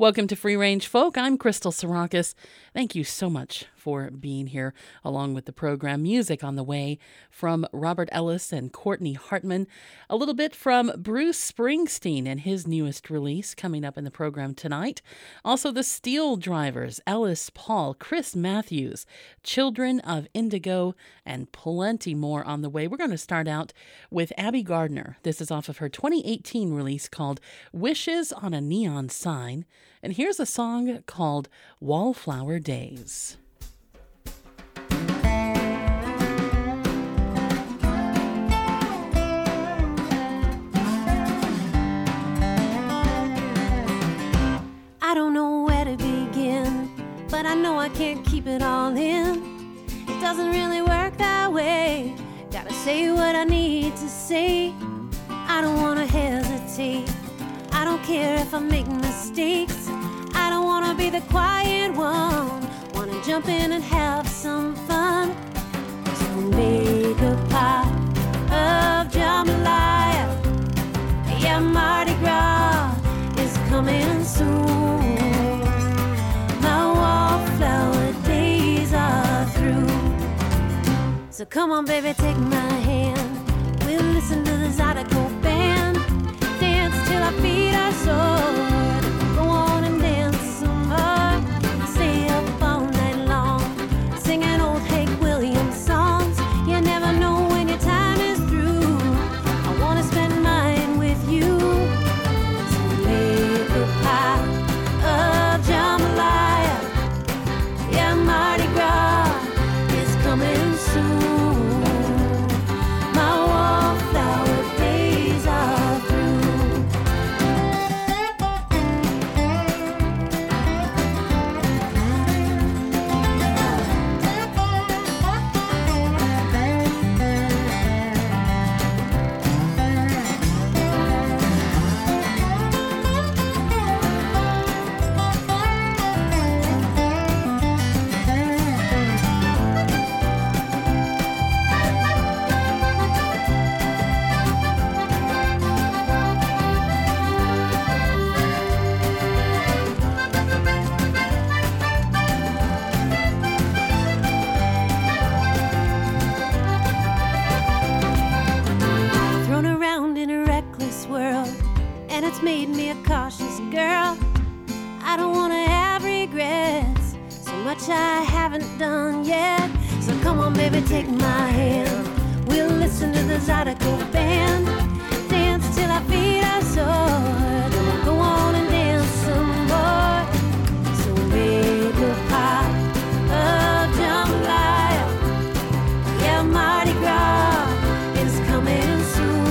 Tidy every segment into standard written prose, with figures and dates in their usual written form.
Welcome to Free-Range Folk. I'm Crystal Sarakas. Thank you so much for being here along with the program. Music on the way from Robert Ellis and Courtney Hartman. A little bit from Bruce Springsteen and his newest release coming up in the program tonight. Also the Steel Drivers, Ellis Paul, Chris Matthews, Children of Indigo, and plenty more on the way. We're going to start out with Abby Gardner. This is off of her 2018 release called Wishes on a Neon Sign. And here's a song called Wallflower Days. I don't know where to begin, but I know I can't keep it all in. It doesn't really work that way. Gotta say what I need to say. I don't wanna hesitate. I don't care if I make mistakes. I don't wanna be the quiet one. Wanna jump in and have some fun. So make a pot of jambalaya. Yeah, Mardi Gras is coming soon. My wallflower days are through. So come on, baby, take my hand. We'll listen to the Zydeco band. Dance till our feet are sore. Go on and dance some more. Stay up all night long. Sing an old Hank Williams songs. You never know when your time is through. I wanna spend mine with you. So make a pot of jambalaya. Yeah, Mardi Gras is coming soon. Made me a cautious girl. I don't want to have regrets. So much I haven't done yet. So come on, baby, take my hand. We'll listen to the Zydeco band. Dance till our feet are sore. Go on and dance some more. So make a pot of jambalaya. Yeah, Mardi Gras is coming soon.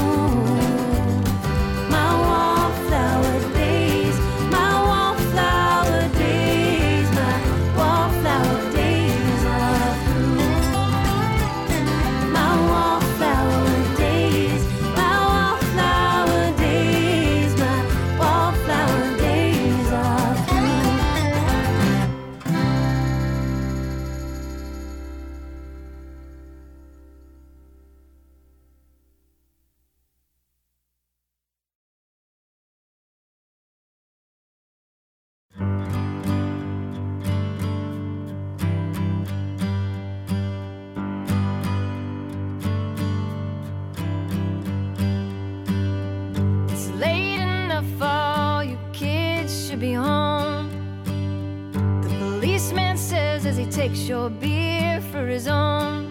Takes your beer for his own.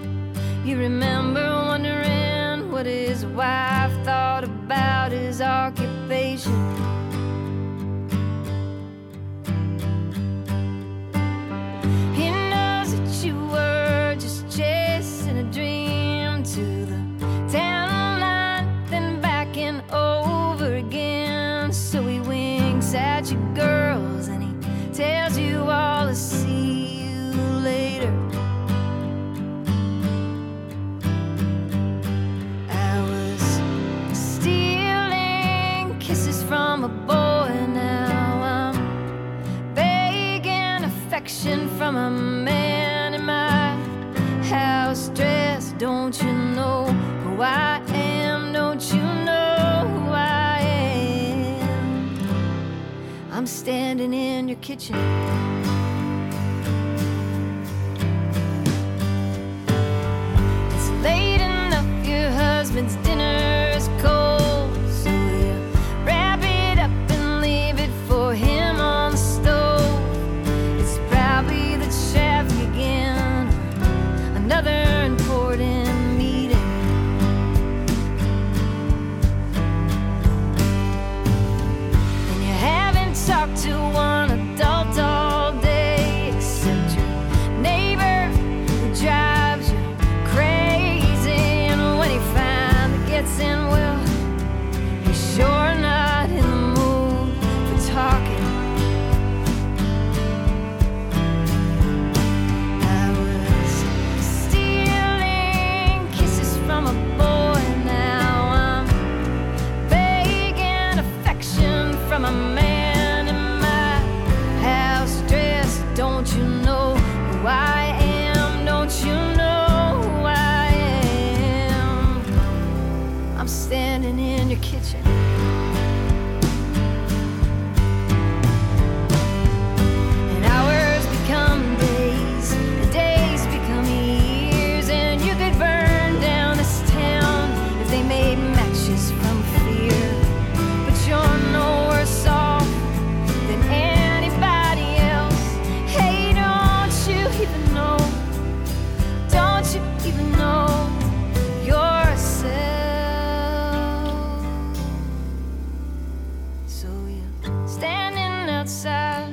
You remember wondering what his wife thought about his occupation. He knows that you were just chasing a dream to the town line, then back and over again. So he winks at you girls and he tells you all the secrets. Later, I was stealing kisses from a boy. Now I'm begging affection from a man in my house dress. Don't you know who I am? Don't you know who I am? I'm I'm standing in your kitchen. It's late enough, your husband's dinner is cold, so you wrap it up and leave it for him on the stove. It's probably the traffic again, another important meeting. And you haven't talked to one adult all day, except your neighbor who drives you crazy. And when he finally gets in, well, he's sure not in the mood for talking. I was stealing kisses from a boy, now I'm begging affection from a man in my house dress. Don't you know who I am? Don't you know who I am? I'm standing in your kitchen. And hours become days, the days become years, and you could burn down this town if they made matches from fear. But you're no worse off than anybody else. Hey, don't you even know? Don't you even know yourself? So you're standing outside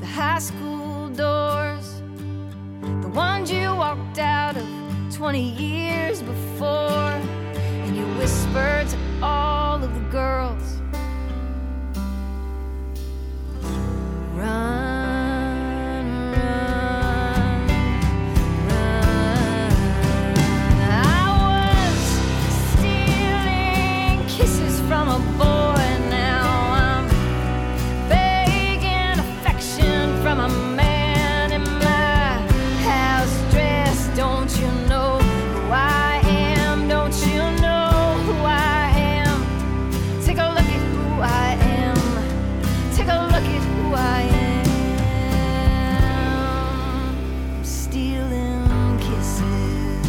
the high school doors, the ones you walked out of 20 years before, and you whisper to all of the girls, run, run, run. I was stealing kisses from a boy, now I'm begging affection from a man in my house dress. Don't you know who I am? Don't you know who I am? Take a look at who I am. Take a look at who I am. Stealing kisses.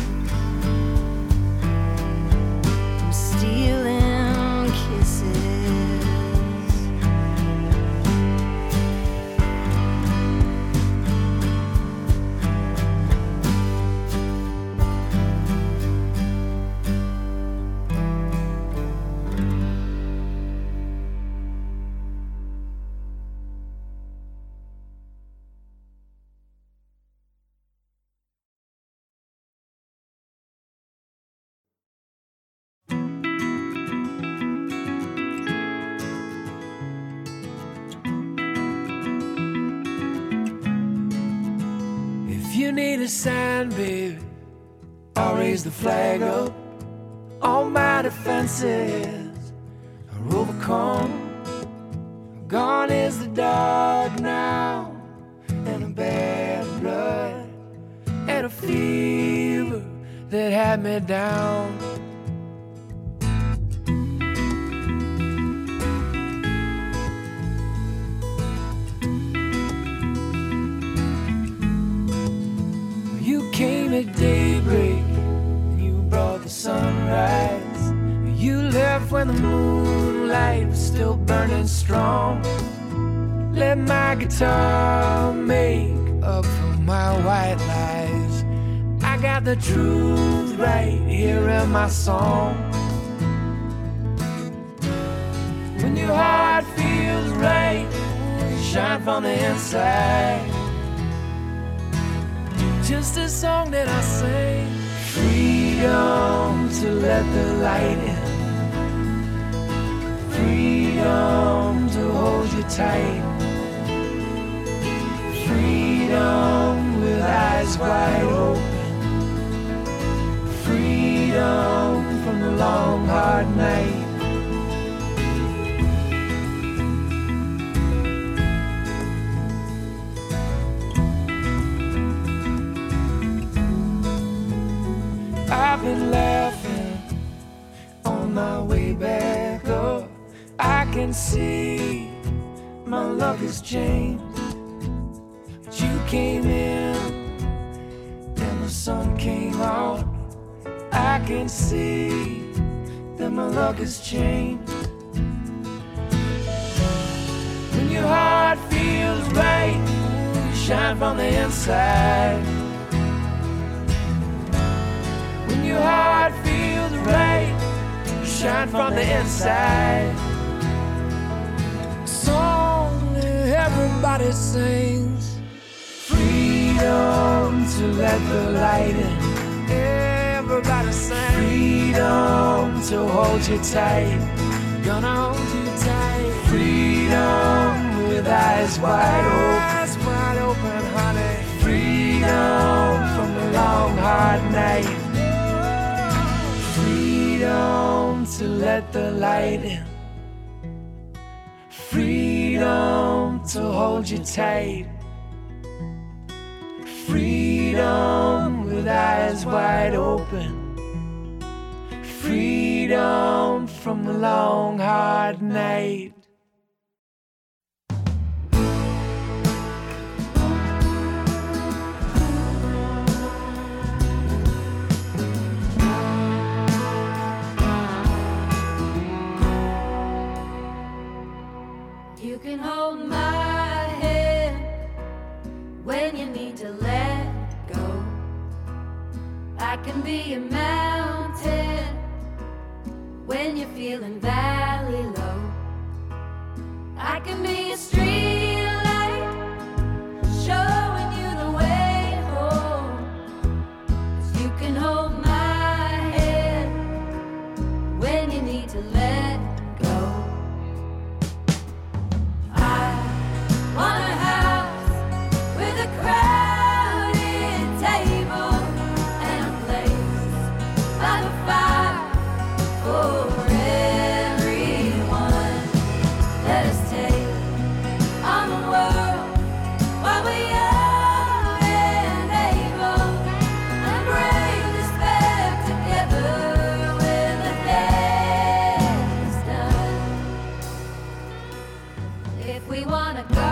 I'm stealing kisses. If you need a sign, baby, I'll raise the flag up. All my defenses are overcome. Gone is the dark now, and a bad blood, and a fever that had me down. You came at daybreak, and you brought the sunrise. You left when the moonlight was still burning strong. Let my guitar make up for my white lies. I got the truth right here in my song. When your heart feels right, you shine from the inside. Just a song that I sing. Freedom to let the light in. Freedom to hold you tight. Freedom with eyes wide open. Freedom from the long hard night. I've been laughing on my way back up. I can see my luck has changed. But you came in and the sun came out. I can see that my luck has changed. When your heart feels right, you shine from the inside. When your heart feels right, you shine from the inside. Song that everybody sings, freedom to let the light in. Everybody sing, freedom to hold you tight. Gonna hold you tight. Freedom with eyes wide open. Eyes wide open, honey. Freedom from the long hard night. Freedom to let the light in. Freedom to hold you tight. Freedom with eyes wide open. Freedom from the long hard night. You can hold my hand when you need to let go. I can be a mountain when you're feeling valley low. I can be a street light showing you the way home. 'Cause you can hold my hand when you need to let go. On a house with a crowded table and a place by the fire for everyone. Let us take on the world while we are unable and bring this back together when the day is done. If we want to go,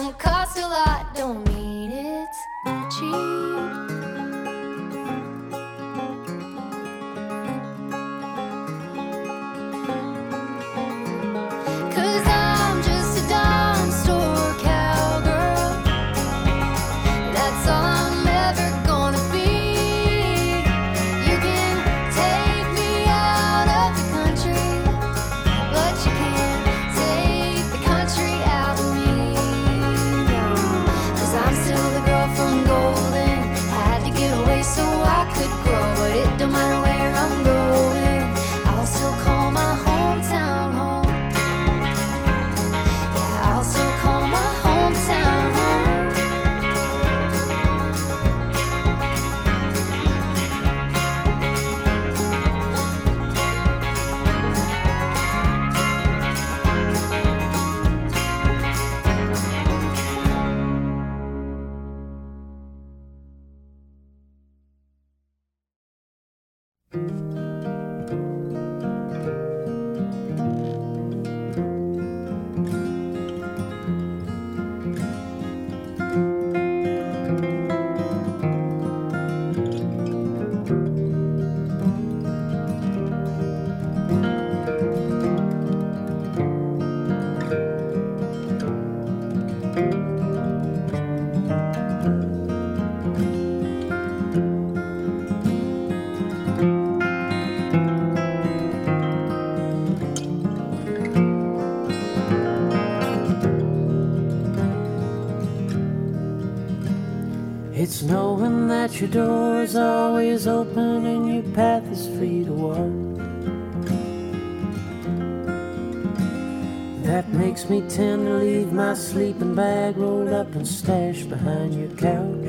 don't cost a lot, don't mean it's cheap. Your door's always open and your path is free to walk. That makes me tend to leave my sleeping bag rolled up and stashed behind your couch.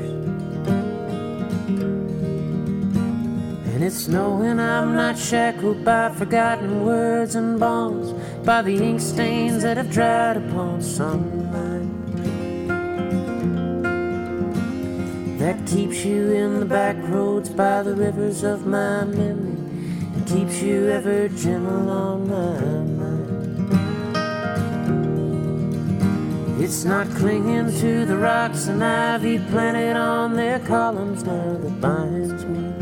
And it's knowing I'm not shackled by forgotten words and bonds, by the ink stains that have dried upon sunlight. That keeps you in the back roads by the rivers of my memory. It keeps you ever gentle on my mind. It's not clinging to the rocks and ivy planted on their columns now that binds me.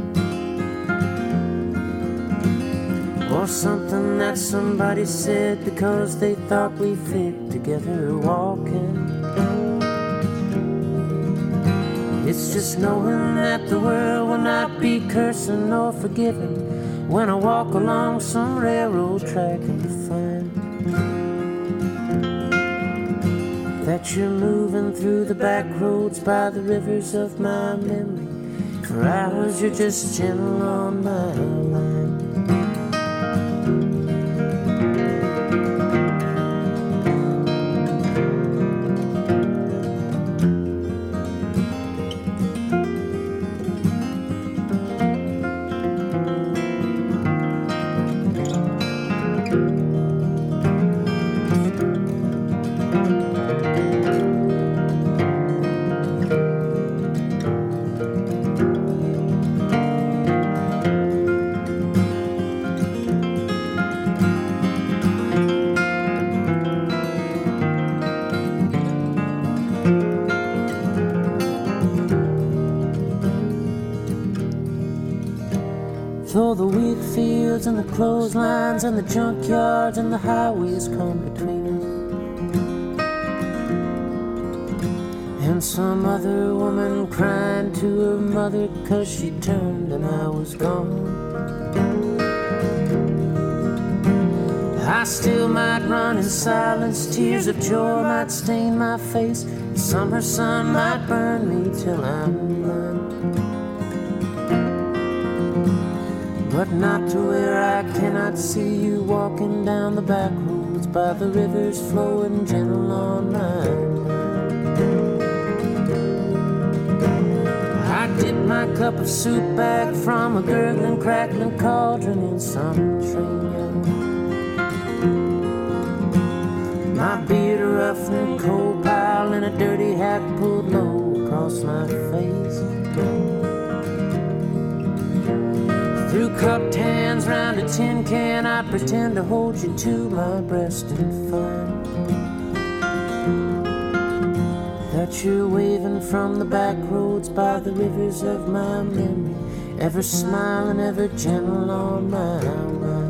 Or something that somebody said because they thought we fit together walking. It's just knowing that the world will not be cursing or forgiving when I walk along some railroad track and find that you're moving through the back roads by the rivers of my memory. For hours you're just gentle on my mind. And the clotheslines and the junkyards and the highways come between us. And some other woman crying to her mother 'cause she turned and I was gone. I still might run in silence, tears of joy might stain my face, the summer sun might burn me till I'm blind. But not to where I cannot see you walking down the back roads by the rivers flowing gentle on mine. I dip my cup of soup back from a gurgling, crackling cauldron in some train yard. My beard a rough and cold pile and a dirty hat pulled low across my face. Through cupped hands round a tin can, I pretend to hold you to my breast and find at you, waving from the back roads by the rivers of my memory, ever smiling, ever gentle on my mind.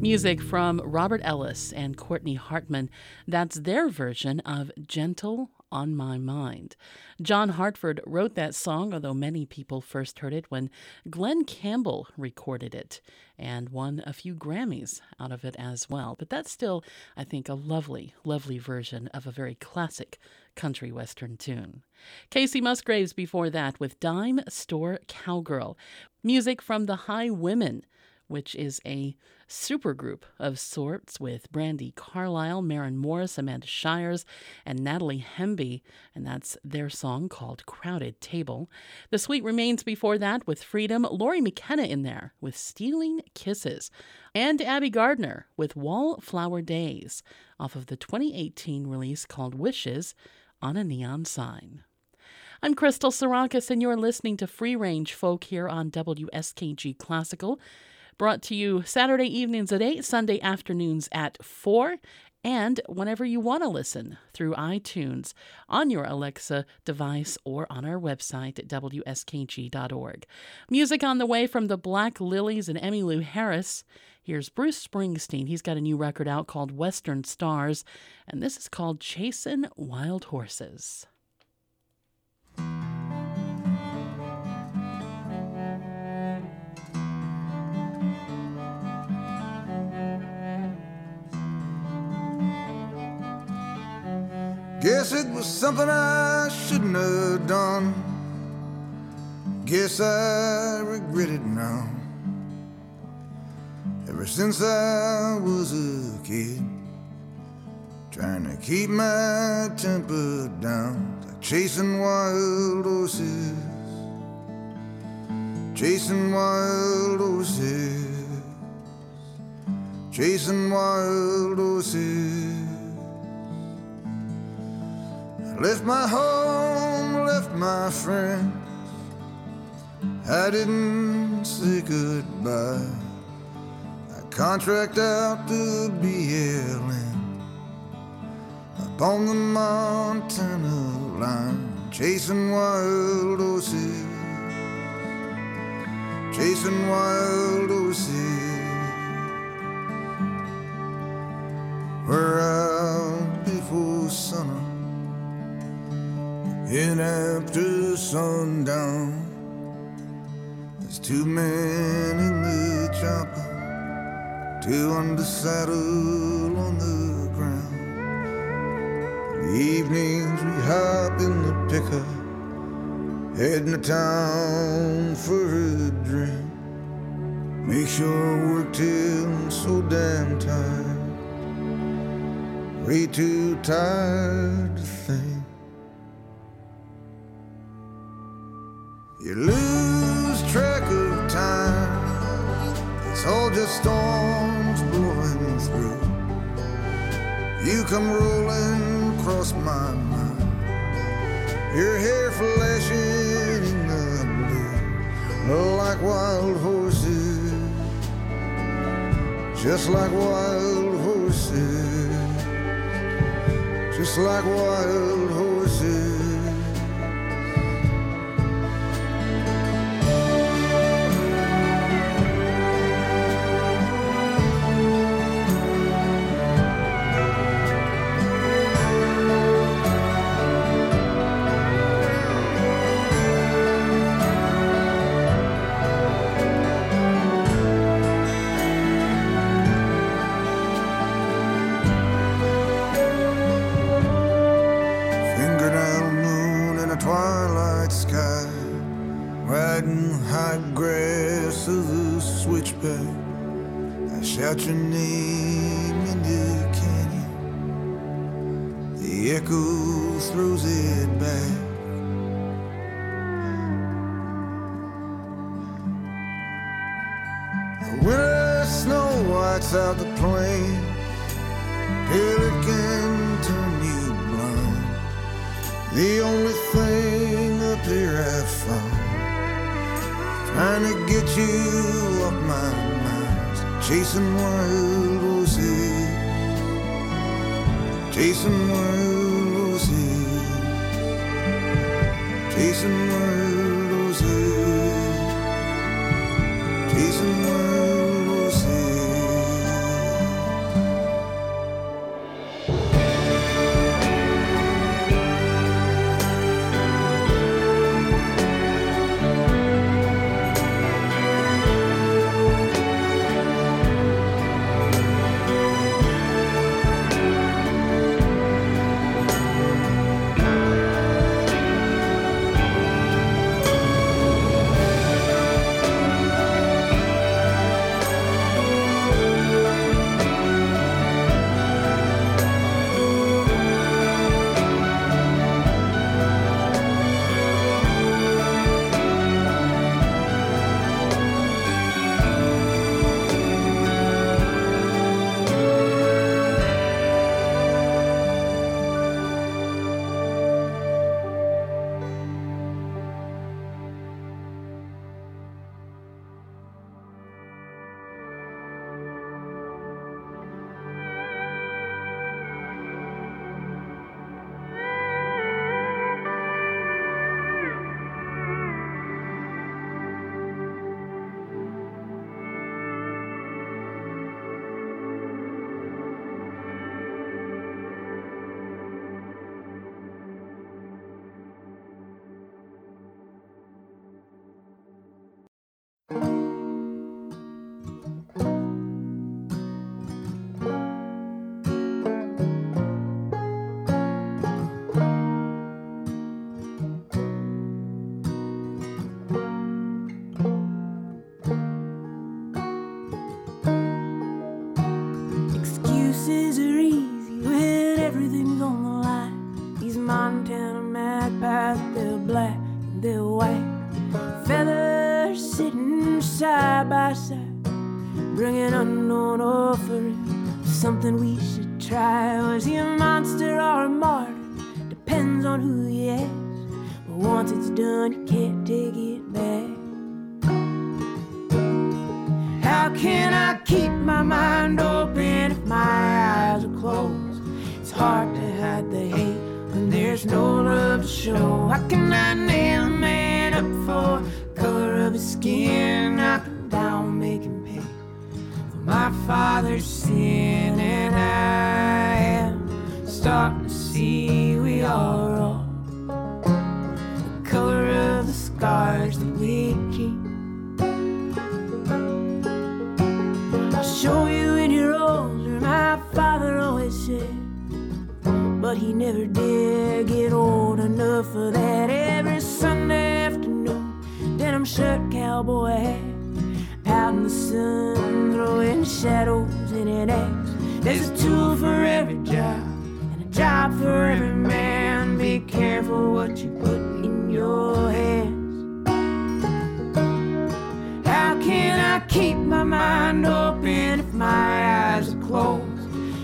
Music from Robert Ellis and Courtney Hartman. That's their version of Gentle on My Mind. John Hartford wrote that song, although many people first heard it when Glenn Campbell recorded it and won a few Grammys out of it as well. But that's still, I think, a lovely, lovely version of a very classic country western tune. Casey Musgraves before that with Dime Store Cowgirl. Music from the High Women, which is a supergroup of sorts with Brandi Carlile, Maren Morris, Amanda Shires, and Natalie Hemby, and that's their song called Crowded Table. The Sweet Remains before that with Freedom, Lori McKenna in there with Stealing Kisses, and Abby Gardner with Wallflower Days off of the 2018 release called Wishes on a Neon Sign. I'm Crystal Sarakas, and you're listening to Free-Range Folk here on WSKG Classical. Brought to you Saturday evenings at 8, Sunday afternoons at 4, and whenever you want to listen through iTunes, on your Alexa device, or on our website at WSKG.org. Music on the way from the Black Lilies and Emmylou Harris. Here's Bruce Springsteen. He's got a new record out called Western Stars, and this is called Chasing Wild Horses. Guess it was something I shouldn't have done. Guess I regret it now. Ever since I was a kid, trying to keep my temper down, like chasing wild horses, chasing wild horses, chasing wild horses. Left my home, left my friends, I didn't say goodbye. I contract out to BLM up on the Montana line, chasing wild horses, chasing wild horses. We're out before sunup and after sundown. There's two men in the chopper, two under saddle on the ground. In the evenings we hop in the pickup, heading to town for a drink. Make sure I work till I'm so damn tired, way too tired to think. You lose track of time. It's all just storms blowing through. You come rolling across my mind. Your hair flashing in the blue, like wild horses, just like wild horses, just like wild horses. Shout your name in the canyon. The echo throws it back. The winter snow whites out the plain. Till it can turn you blind. The only thing up here I found, trying to get you off my mind. Chasing wild horses, chasing wild horses, chasing wild horses, chasing wild horses. For every man, be careful what you put in your hands. mind open if my eyes are closed.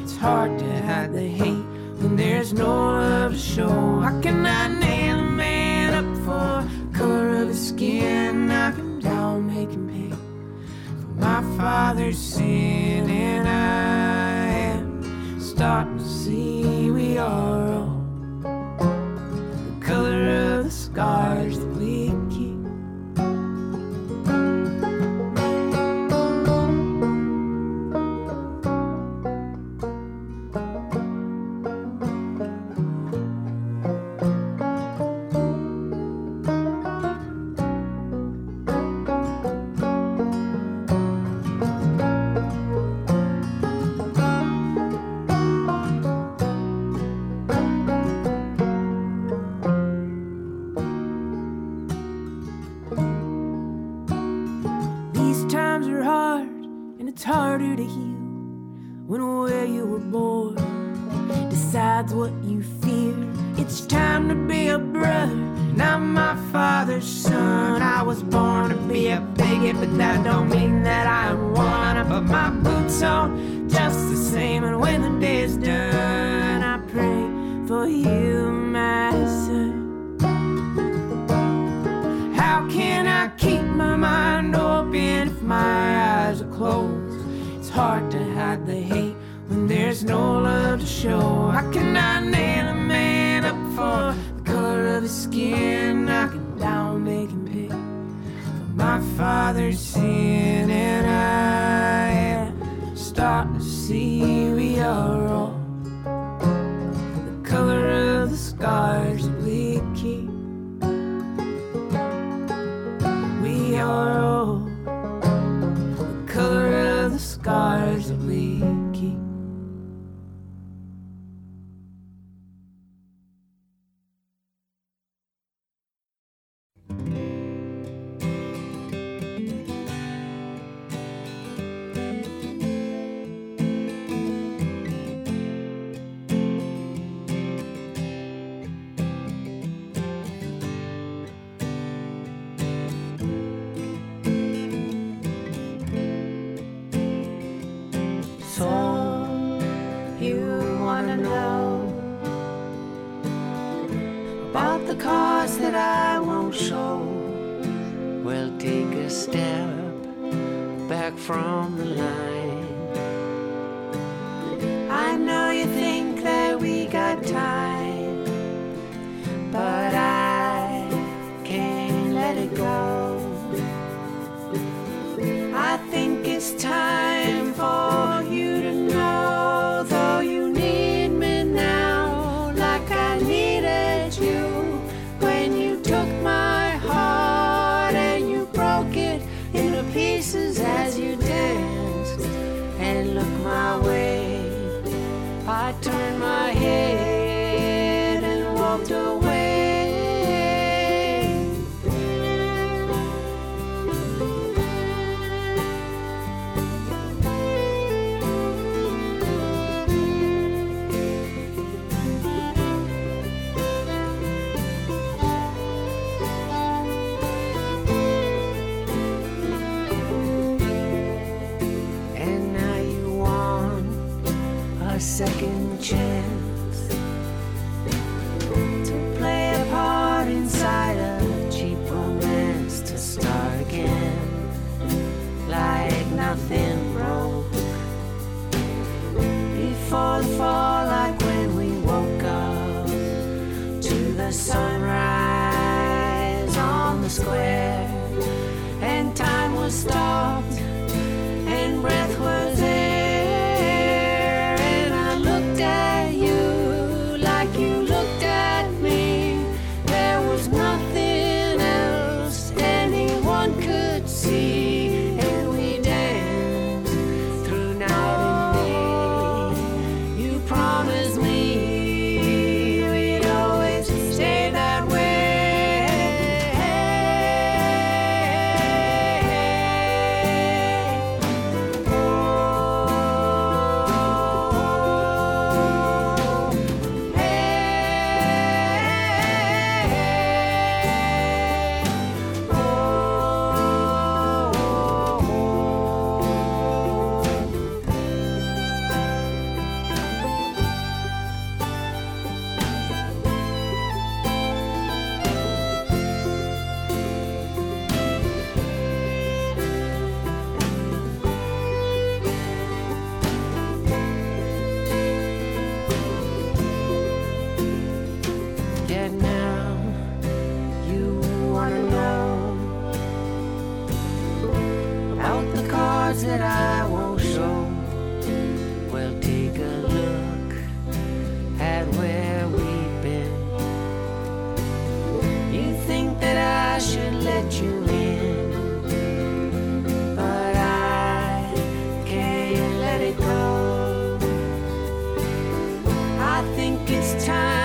It's hard to hide the hate when there's no love to show. I cannot nail a man up for the color of his skin. Knock him down, make him pay for my father's sin. And I am starting to see we are all the color of the scars that we keep. parts that I won't show. Well, take a look at where we've been. You think that I should let you in, but I can't let it go. I think it's time.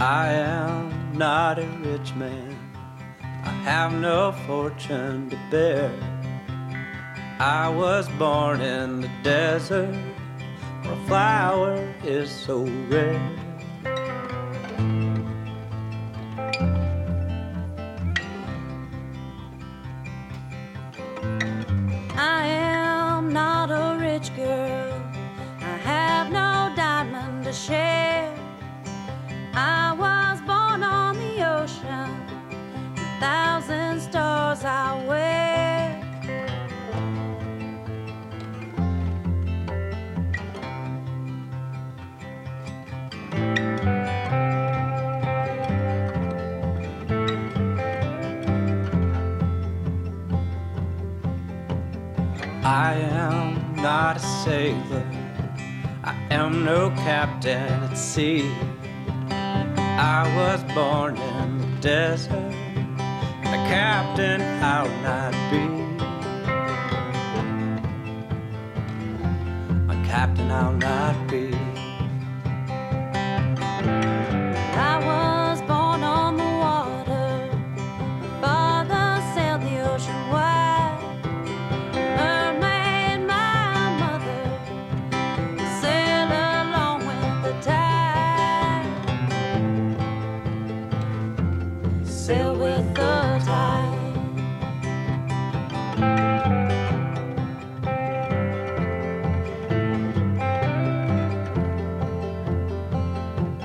I am not a rich man, I have no fortune to bear. I was born in the desert, where a flower is so rare. I am not a rich girl, I have no diamond to share. I was born on the ocean, 1,000 stars I wear. I am not a sailor, I am no captain at sea. I was born in the desert, the captain I'll not be. A captain I'll not be. I was born on the water, my father sailed the ocean wide. Mermaid, my mother, I sail along with the tide. Sail with the tide. I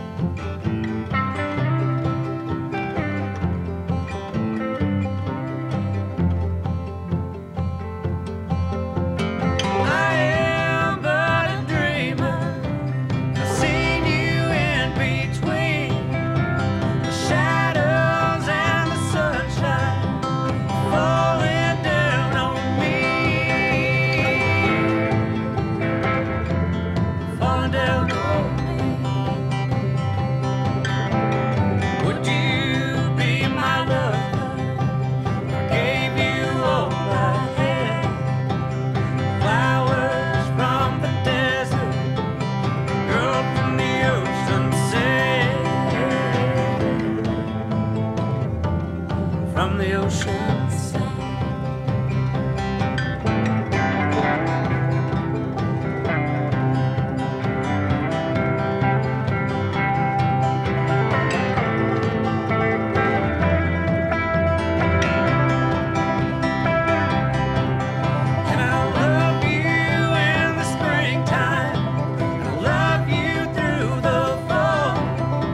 am but a dreamer, I've seen you in between the shadows and the sunshine falling down on me, falling down on me. Would you be my lover? I gave you all I had. Flowers from the desert, girl from the ocean sand, from the ocean sand. And I'll love you in the springtime, and I'll love you through the fall, and I'll hold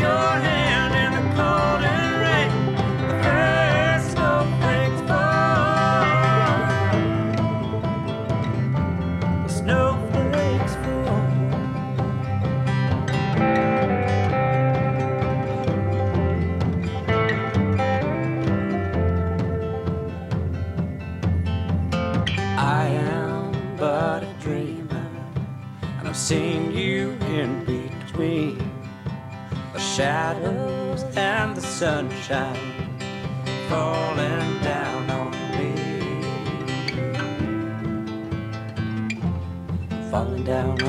your hand in the cold and rain, the first snowflakes fall, the snowflakes fall. I am but a dreamer, and I've seen you in between the shadows and the sunshine falling down on me, falling down on me.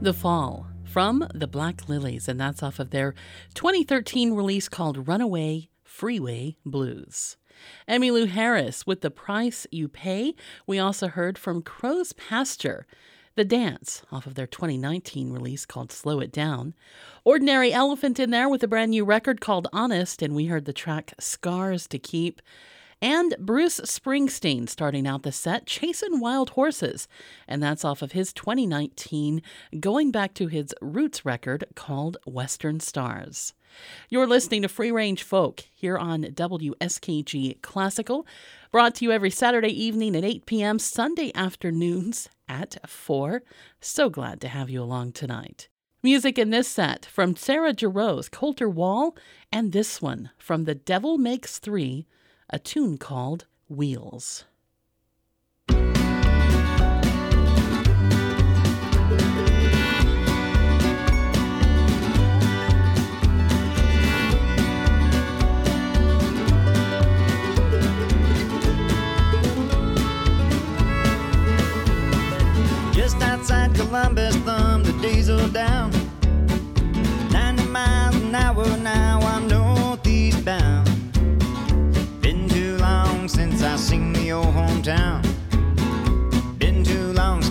The Fall from the Black Lilies, and that's off of their 2013 release called Runaway Freeway Blues. Emmylou Harris with The Price You Pay. We also heard from Crow's Pasture, The Dance, off of their 2019 release called Slow It Down. Ordinary Elephant in there with a brand new record called Honest, and we heard the track Scars to Keep. And Bruce Springsteen starting out the set, Chasing Wild Horses, and that's off of his 2019 Going Back to His Roots record called Western Stars. You're listening to Free-Range Folk here on WSKG Classical, brought to you every Saturday evening at 8 p.m., Sunday afternoons at 4. So glad to have you along tonight. Music in this set from Sarah Jarosz, Coulter Wall, and this one from The Devil Makes Three, a tune called Wheels.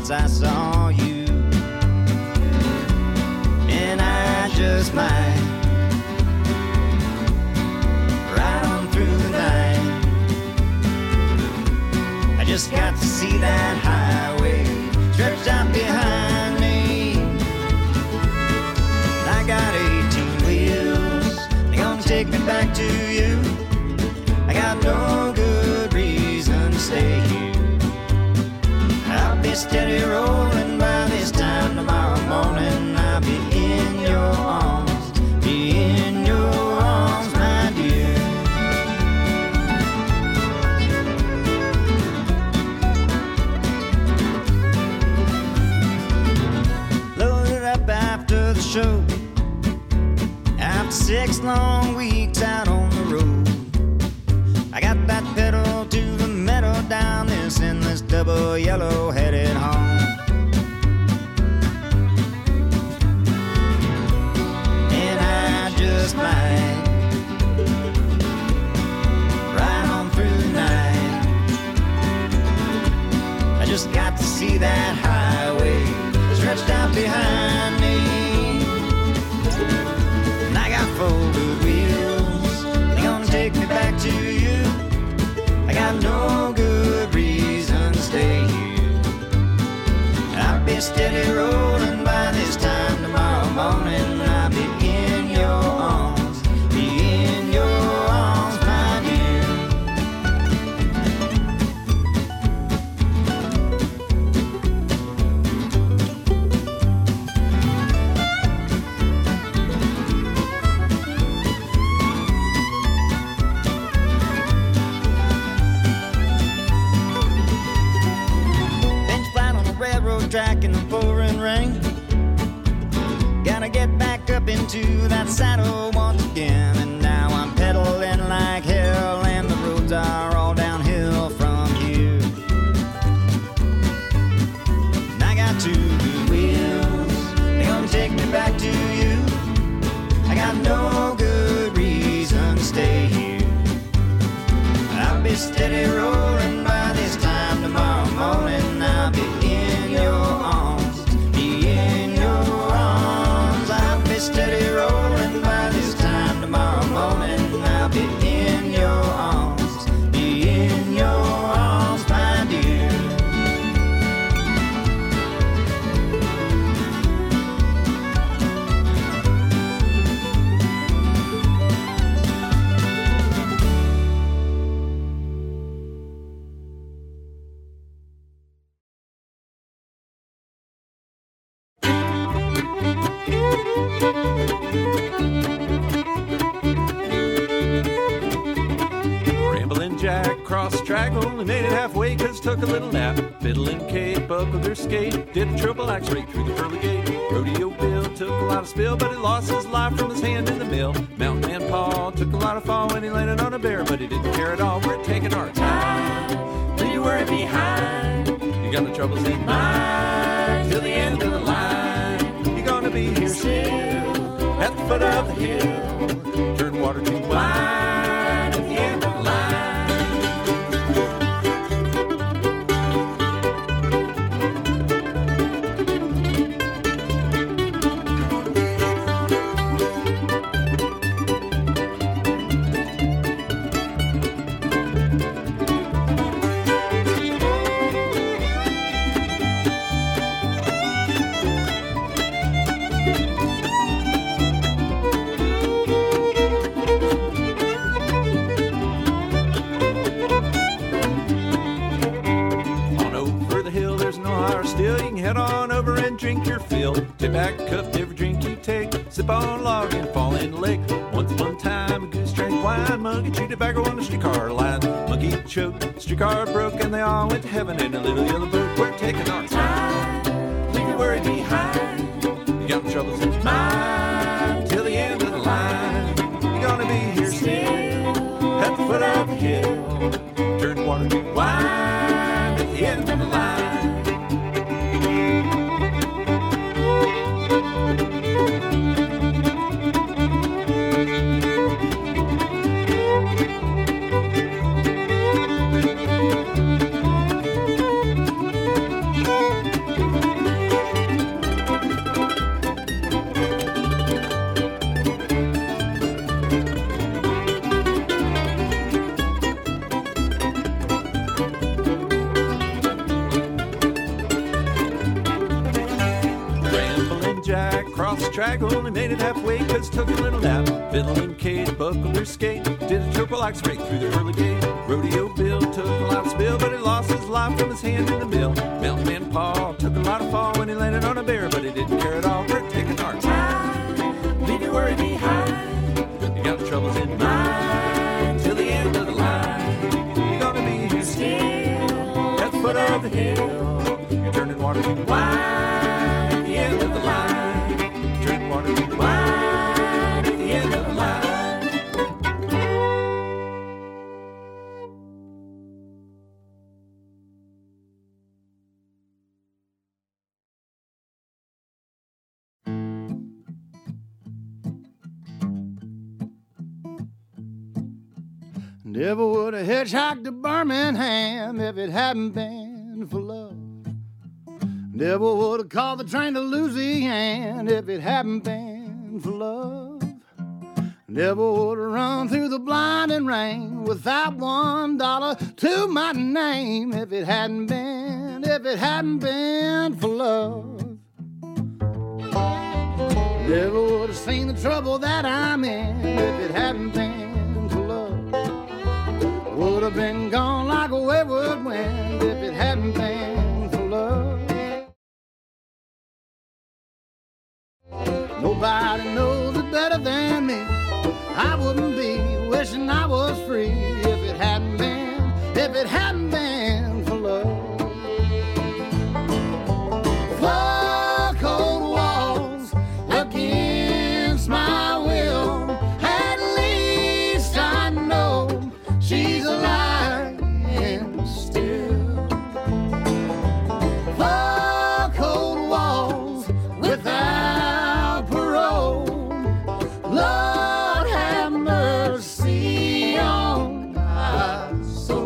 since I saw you. And I just might ride on through the night. I just got to see that highway stretched out behind me. I got 18 wheels, they're gonna take me back to you. I got no good reason to stay here. I'll be steady rolling by this time tomorrow morning. I'll be in your arms, be in your arms, my dear. Loaded up after the show, after 6 long weeks out on the road. I got that pedal to the metal down this endless double yellow headed home. And I just might ride on through the night. I just got to see that highway stretched out behind me. And I got 4 good wheels, they're gonna take me back to you. I got no good reason to stay here. I'll be steady rolling by this time tomorrow morning. I'll be in your arms, be in your arms, my track in the pouring rain. Gotta get back up into that saddle once again. And now I'm pedaling like hell, and the roads are all downhill from here. And I got 2 good wheels, they're gonna take me back to you. I got no good reason to stay here. I'll be steady rolling by this time tomorrow morning. I'll be your arms, be in your arms. I'll be steady rolling by this time tomorrow morning. I'll be in your arms, be in your arms, my dear. Took a little nap, fiddle and Kate buckled their skate, did a triple axe right through the pearly gate. Rodeo Bill took a lot of spill, but he lost his life from his hand in the mill. Mountain Man Paul took a lot of fall when he landed on a bear, but he didn't care at all. We're taking our time, leave your worry behind. You got no troubles in mind till the end of the line. You're gonna be here still at the foot of the hill. Turn water to wine at the end of the line. Head on over and drink your fill. Take back a cup, every drink you take. Sip on a log and fall in the lake. Once upon a time, a goose drank wine. Monkey chewed tobacco on the streetcar line. Monkey choked, streetcar broke, and they all went to heaven in a little yellow boat. We're taking our time, leave your worry behind. You got troubles in mind till the end of the line. You're gonna be here still at the foot of the hill. Turn water to wine at the end of the line. kids took a little nap. Fiddling Kate buckled her skate, did a triple axe break through the early gate. Rodeo Bill took a lot of spill, but he lost his life from his hand in the mill. Mountain Man Paul took a lot of fall when he landed on a bear, but he didn't care at all. We're taking our time, leave your worry behind. You got troubles in mind till the end of the line. You're gonna be here still at the foot of the hill. You're turning water to wine at the end of the line. Never would have hitchhiked to Birmingham if it hadn't been for love. Never would have called the train to Louisiana if it hadn't been for love. Never would have run through the blinding rain with that $1 to my name if it hadn't been for love. Never would have seen the trouble that I'm in if it hadn't been for love. Would have been gone like a wayward wind if it hadn't been for love. Nobody knows it better than me. I wouldn't be wishing I was free if it hadn't been for love. Four cold walls against my will. At least I know she's alive and still. Four cold walls without parole. Lord have mercy on my soul.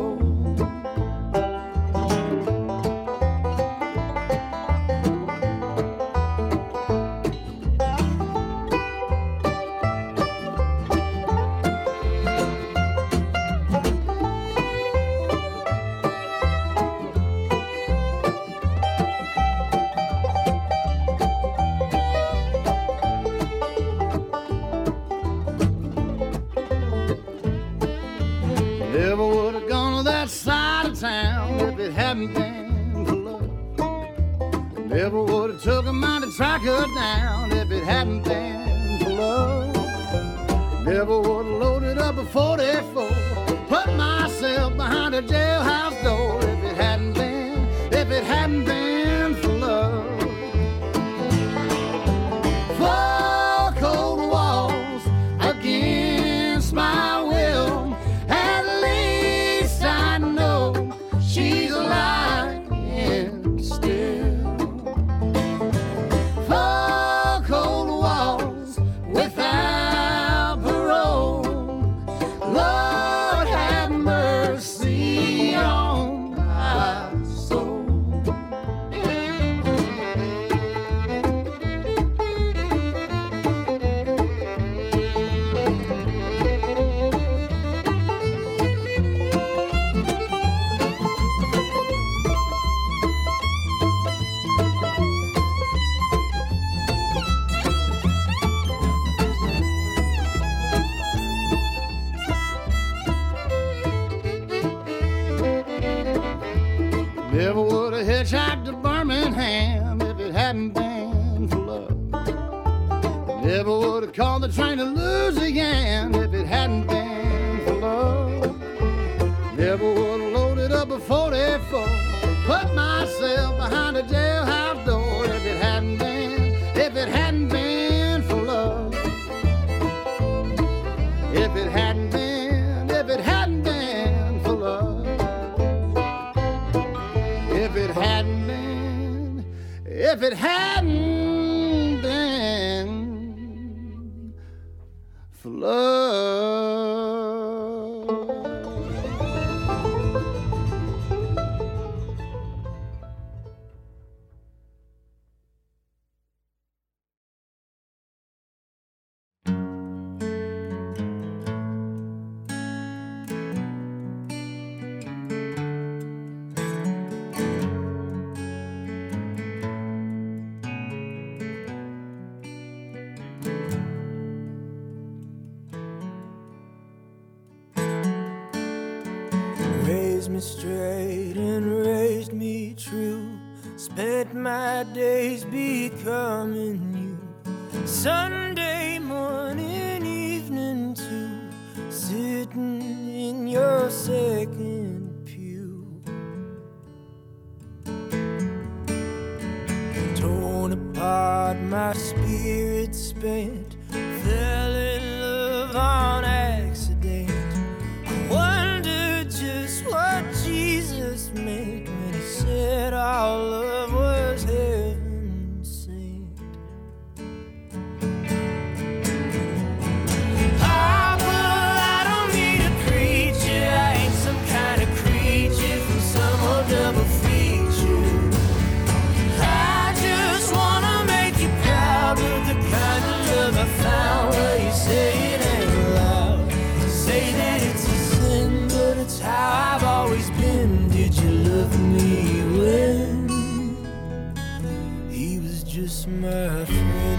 Never would have gone to that side of town if it hadn't been for love. Never would have took a mind to track her down if it hadn't been for love. Never would have loaded up a 44, put myself behind a jailhouse door if it hadn't been for love. Four cold walls against my. Hitchhiked to Birmingham if it hadn't been for love. Never would have called the train to Louisiana if it hadn't been for love. Never would have loaded up a 44, put myself behind a jailhouse door if it hadn't been for love. If it hadn't been if it hadn't been for love. me straight and raised me true. Spent my days becoming you. Sunday morning, evening too. Sitting in your second pew. Torn apart, my spirit spent. Fell in love on accident. I wonder just what Jesus meant when he said our love was heaven sent. Papa, I don't need a preacher. I ain't some kind of creature from some old double feature. I just wanna make you proud with the kind of love I found. Well, you say it ain't loud. Say that it's a sin, but it's how I've always been. Did you love me when he was just my friend?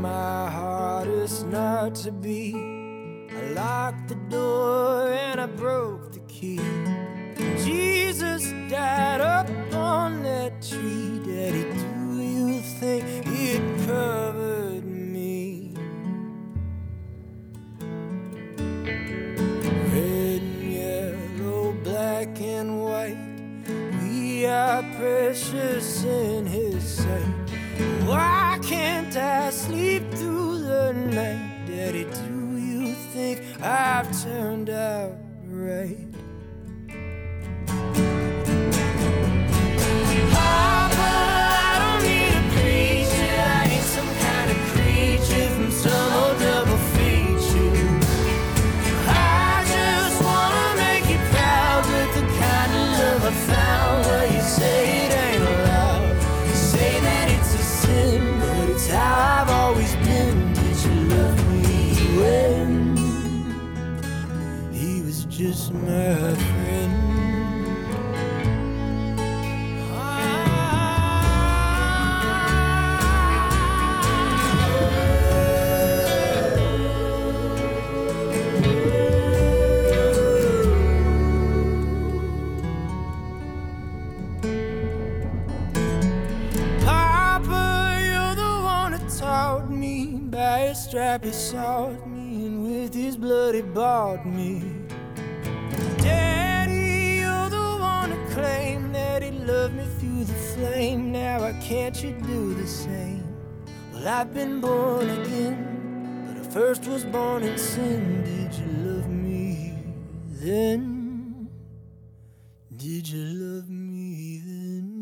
My hardest not to be. I locked the door and I broke the key. Jesus died up on that tree. Daddy, do you think it covered me? Red and yellow, black and white, we are precious in his sight. Why can't I sleep through the night? Daddy, do you think I've turned out right? Papa, I don't need a preacher. I ain't some kind of creature from some old double feature. I just wanna make you proud with the kind of love I found. Well, you say it ain't allowed. You say that it's but it's how I've always been. Did you love me when he was just my friend? Strap he sought me, and with his blood he bought me. Daddy, you're the one who claimed that he loved me through the flame. Now why can't you do the same? Well, I've been born again, but I first was born in sin. Did you love me then? Did you love me then?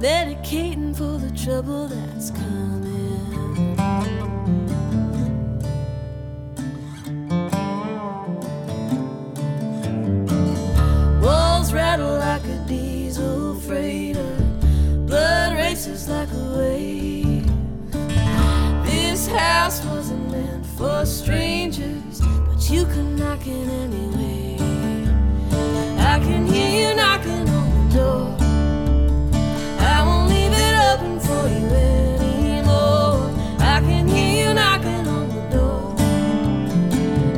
Dedicating for the trouble that's coming. Walls rattle like a diesel freighter. Blood races like a wave. This house wasn't meant for strangers, but you can knock it anyway. I can hear you knocking on the door. I won't leave it open for you anymore. I can hear you knocking on the door.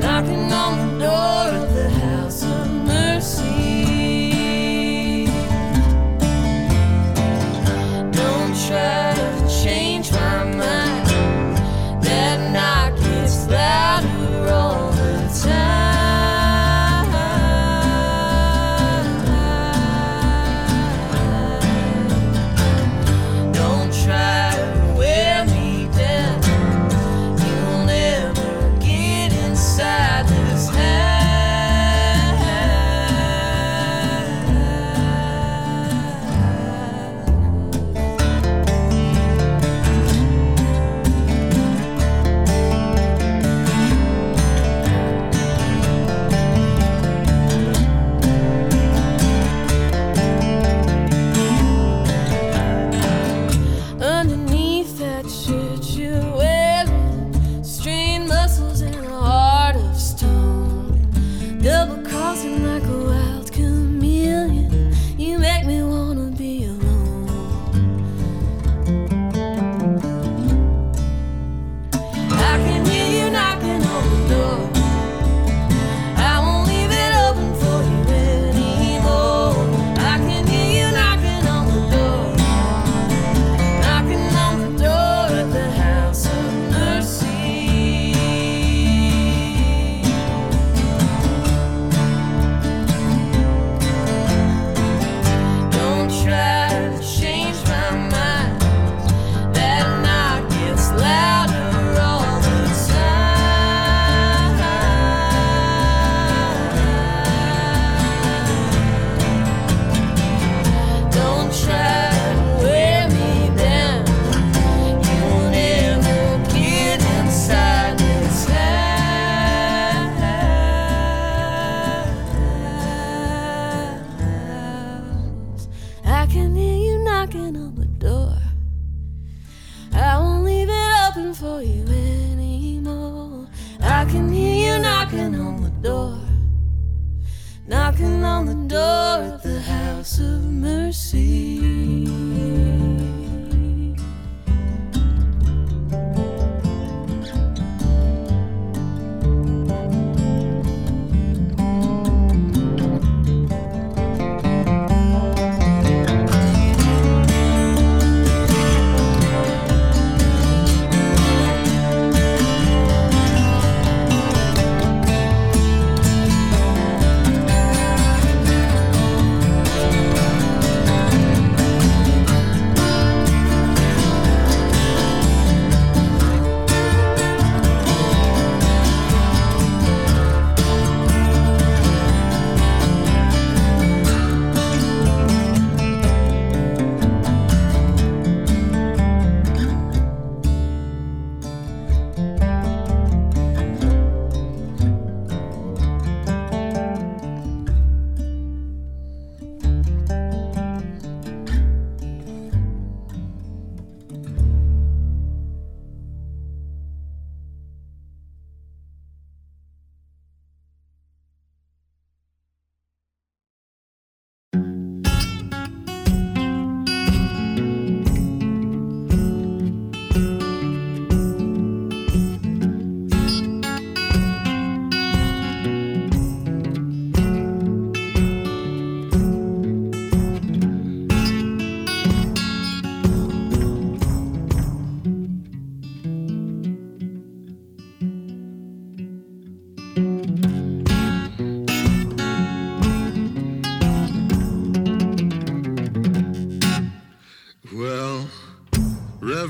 Knocking on the door of the house of mercy. Don't try to change my mind. That knock gets louder all the time. buzzing like a wild chameleon. You make me wanna be alone. I can hear you knocking on the door. I won't leave it open for you anymore. I can hear you knocking on the door. Knocking on the door at the house of mercy. Don't try to change my mind. That knock gets louder all the time. Don't try to wear me down. You'll never get inside this house. I can hear you knocking on the door. I won't leave it open for you anymore. I can hear you knocking on the door. Knocking on the door at the house of mercy.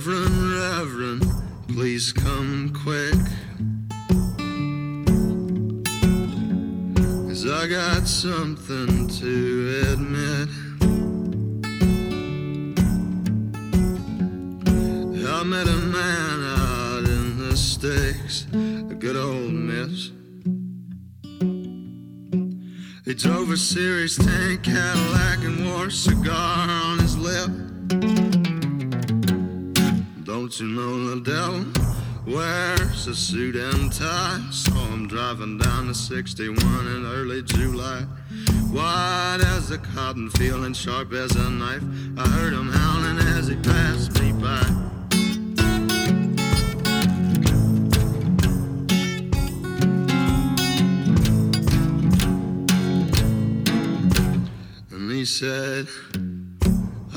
Reverend, please come quick, 'cause I got something to admit. I met a man out in the sticks, a good old miss. He drove a series tank Cadillac and wore a cigar on his lip. Don't you know the devil wears a suit and tie? Saw him driving down to 61 in early July. Wide as a cotton field and sharp as a knife. I heard him howling as he passed me by. And he said,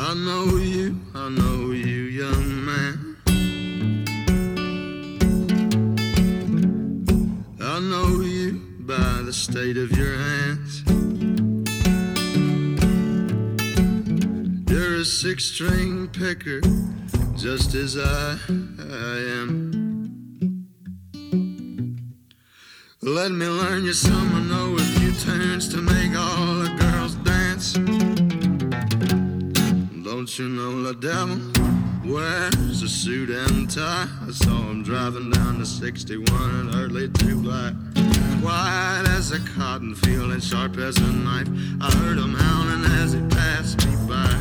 I know you, young man. I know you by the state of your hands. You're a six-string picker, just as I am. Let me learn you some, I know a few tunes to make all the girls dance. Don't you know the devil wears a suit and tie? I saw him driving down to 61 in early July. Wide as a cotton field and sharp as a knife. I heard him howling as he passed me by.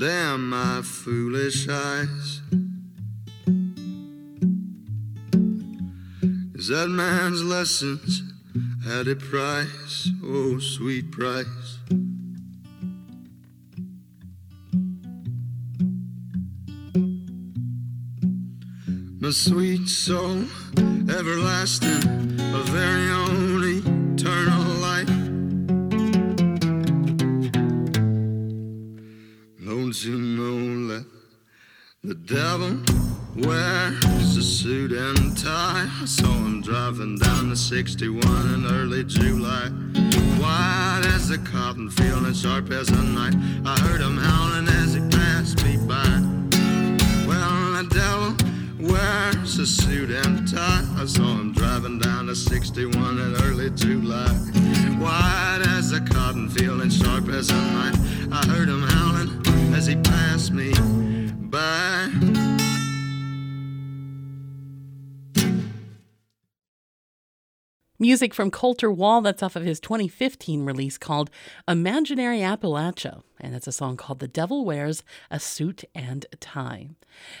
Damn my foolish eyes. Is that man's lessons at a price? Oh, sweet price. My sweet soul, everlasting, a very own eternal life. Don't you know that the devil wears a suit and tie? I saw him driving down the 61 in early July, wide as a cotton field and sharp as a knife. I heard him howling as he passed me by. Well, the devil wears a suit and tie. I saw him driving down the 61 in early July, wide as a cotton field and sharp as a knife. I heard him howling as he passed me by. Music from Coulter Wall, that's off of his 2015 release called Imaginary Appalachia, and it's a song called The Devil Wears a Suit and Tie.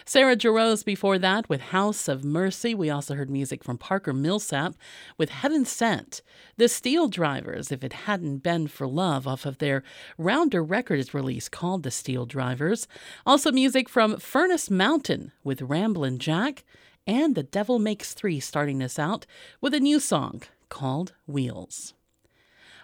Sarah Jarosz before that with House of Mercy. We also heard music from Parker Millsap with Heaven Sent. The Steel Drivers, If It Hadn't Been for Love, off of their Rounder Records release called The Steel Drivers. Also music from Furnace Mountain with Ramblin' Jack. And The Devil Makes Three starting this out with a new song called Wheels.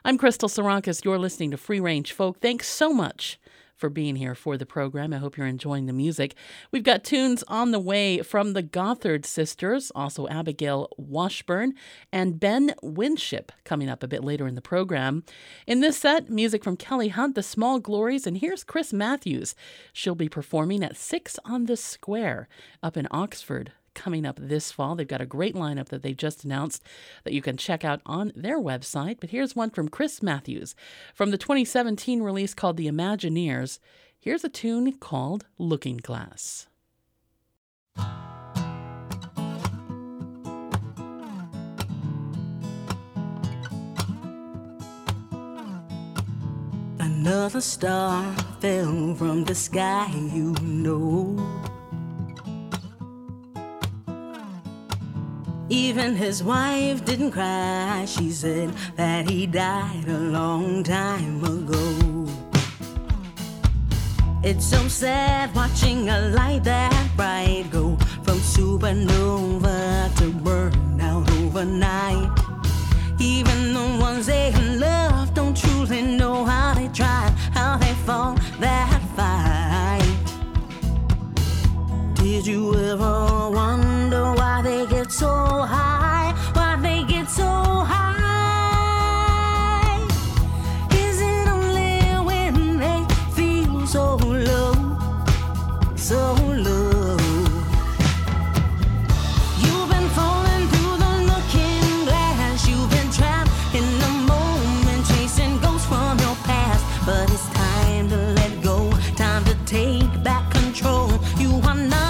I'm Crystal Sarakas. You're listening to Free Range Folk. Thanks so much for being here for the program. I hope you're enjoying the music. We've got tunes on the way from the Gothard sisters, also Abigail Washburn and Ben Winship, coming up a bit later in the program. In this set, music from Kelly Hunt, The Small Glories, and here's Chris Matthews. She'll be performing at 6 on the Square up in Oxford coming up this fall. They've got a great lineup that they've just announced that you can check out on their website. But here's one from Chris Matthews from the 2017 release called The Imagineers. Here's a tune called Looking Glass. Another star fell from the sky, you know. Even his wife didn't cry. She said that he died a long time ago. It's so sad watching a light that bright go from supernova to burn out overnight. Even the ones they love don't truly know how they tried, how they fought that fight. Did you ever wonder why they get so high, why they get so high? Is it only when they feel so low, so low? You've been falling through the looking glass. You've been trapped in the moment, chasing ghosts from your past. But it's time to let go, time to take back control. You are not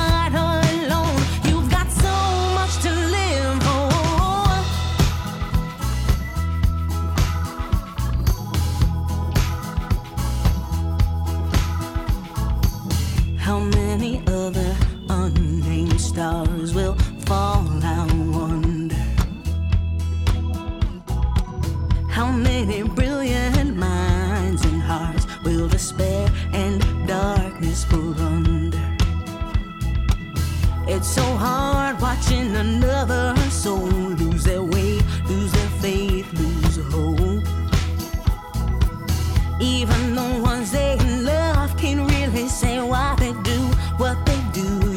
stars will fall, I wonder. How many brilliant minds and hearts will despair and darkness pull under? It's so hard watching another soul lose their way, lose their faith, lose hope. Even the ones they love can't really say why they do what they do.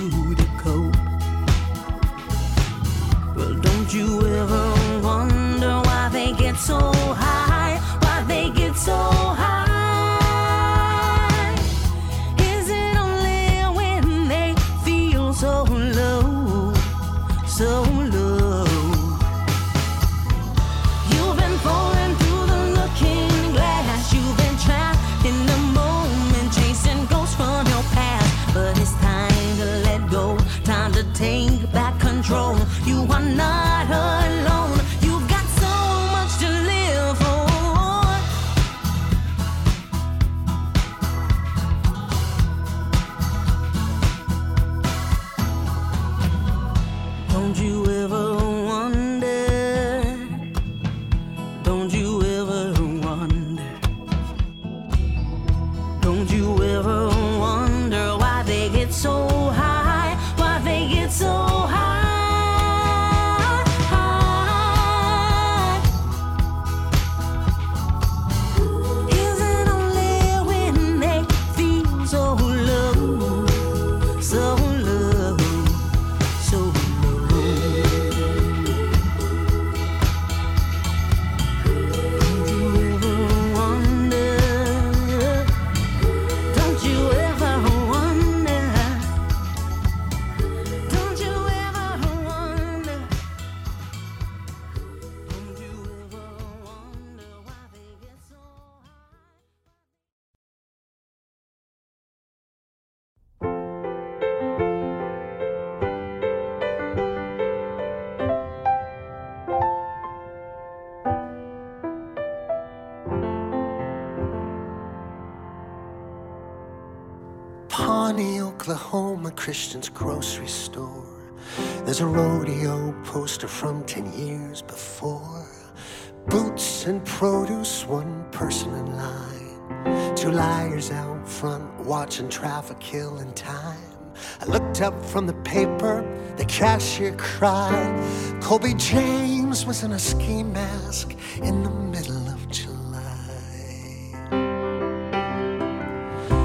You ever wonder why they get so high, why they get so high? Is it only when they feel so low, so low? You've been falling through the looking glass. You've been trapped in Don't you ever wonder why they get so high, why they get so high? Is it only when they feel so low, so low, so low? Don't you ever wonder, don't you ever wonder, don't you ever wonder, don't you ever wonder why they get so high? Pawnee, Oklahoma, Christian's grocery store. There's a rodeo poster from 10 years before. Boots and produce, one person in line. Two liars out front watching traffic killing time. I looked up from the paper, the cashier cried. Kobe James was in a ski mask in the middle of July.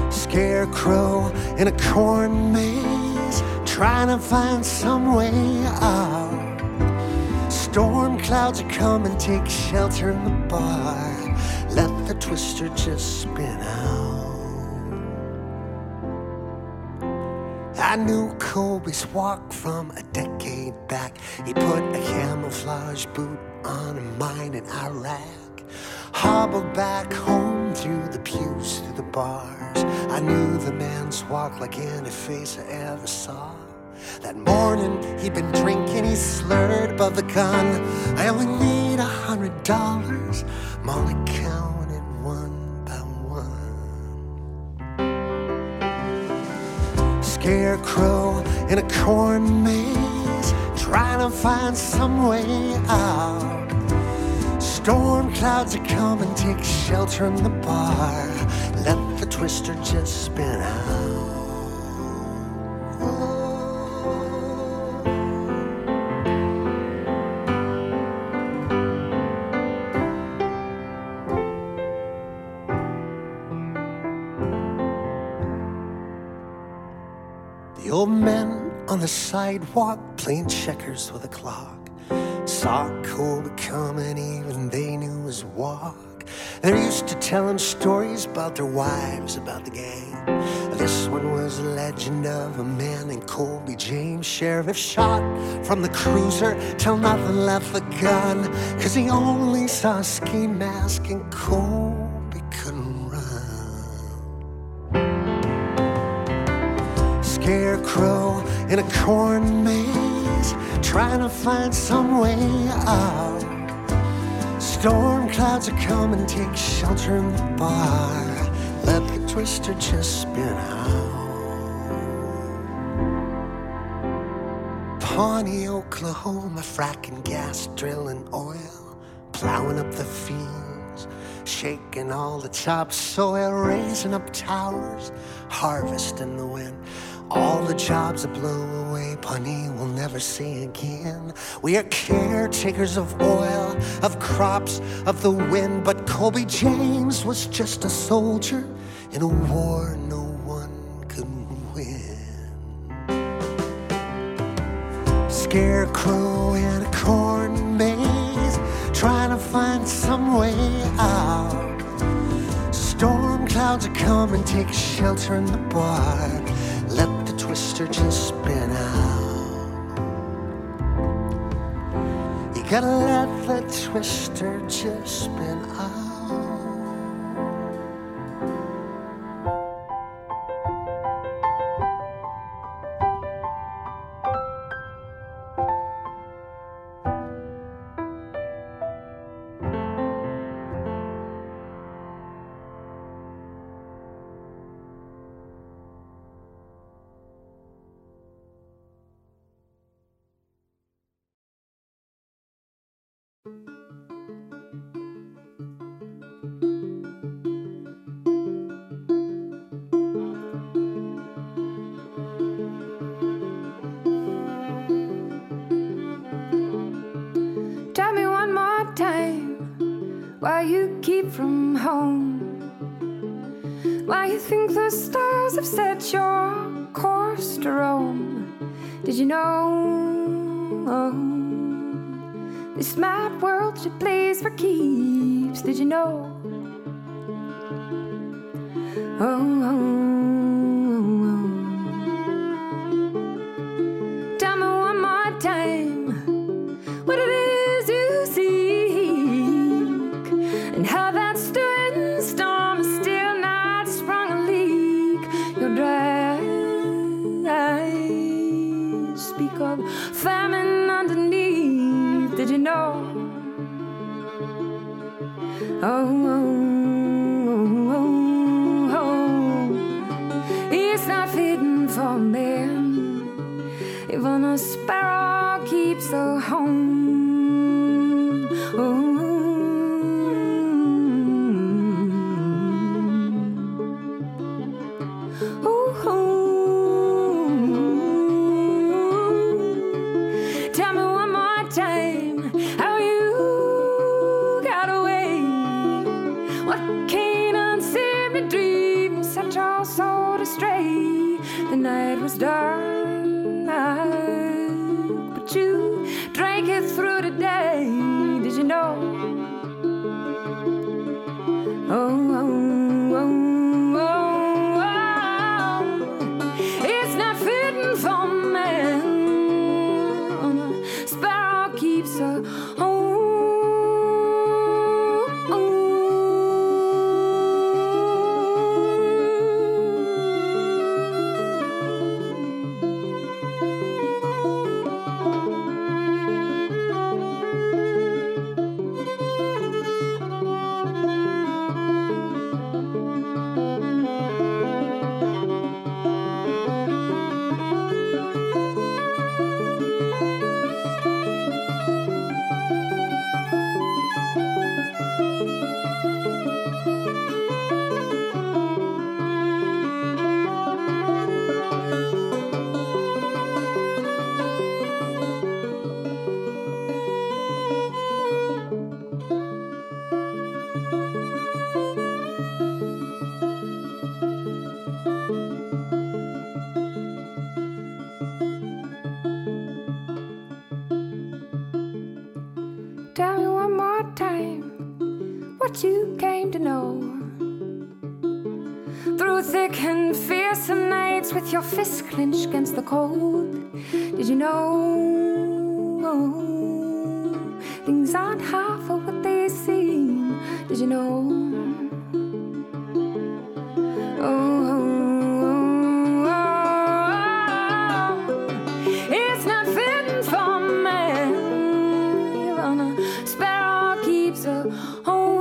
Scarecrow in a corn maze, trying to find some way out. Storm clouds are coming, take shelter in the bar. Let the twister just spin out. I knew Kobe's walk from a decade back. He put a camouflage boot on a mine in Iraq. Hobbled back home through the pews, through the bars. I knew the man's walk like any face I ever saw. That morning he'd been drinking, he slurred above the gun. I only need $100, I'm only counting one by one. Scarecrow in a corn maze, trying to find some way out. Storm clouds are coming, take shelter in the bar. Let the twister just spin out. The old men on the sidewalk playing checkers with a clock. Saw Kobe coming, even they knew his walk. They're used to telling stories about their wives, about the gang. This one was a legend of a man named Kobe James. Sheriff shot from the cruiser till nothing left the gun. 'Cause he only saw a ski mask and Kobe couldn't run. Scarecrow in a corn maze, trying to find some way out. Storm clouds are coming, take shelter in the bar. Let the twister just spin out. Pawnee, Oklahoma, fracking gas, drilling oil, plowing up the fields, shaking all the topsoil, raising up towers, harvesting the wind. All the jobs that blow away, Pawnee will never see again. We are caretakers of oil, of crops, of the wind. But Kobe James was just a soldier in a war no one could win. Scarecrow in a corn maze, trying to find some way out. Storm clouds are coming, take shelter in the bar. Let the twister just spin out. You gotta let the twister just spin out. Why you think the stars have set your course to roam? Did you know this mad world she plays for keeps? Did you know? Tell me one more time what it is you seek, and how that stirring storm is still not sprung a leak. Your dry eyes speak of famine underneath. Did you know? It's not fitting for man. Even a sparrow keeps a home. Ooh. Ooh. Tell me one more time how you got away. What can't unseemly dream set your soul astray? The night was dark, but you drank it through the day. Did you know? It's not fitting for man. A sparrow keeps a home. Your fists clenched against the cold. Did you know? Oh, things aren't half of what they seem. Did you know? It's not fitting for man. A sparrow keeps a home.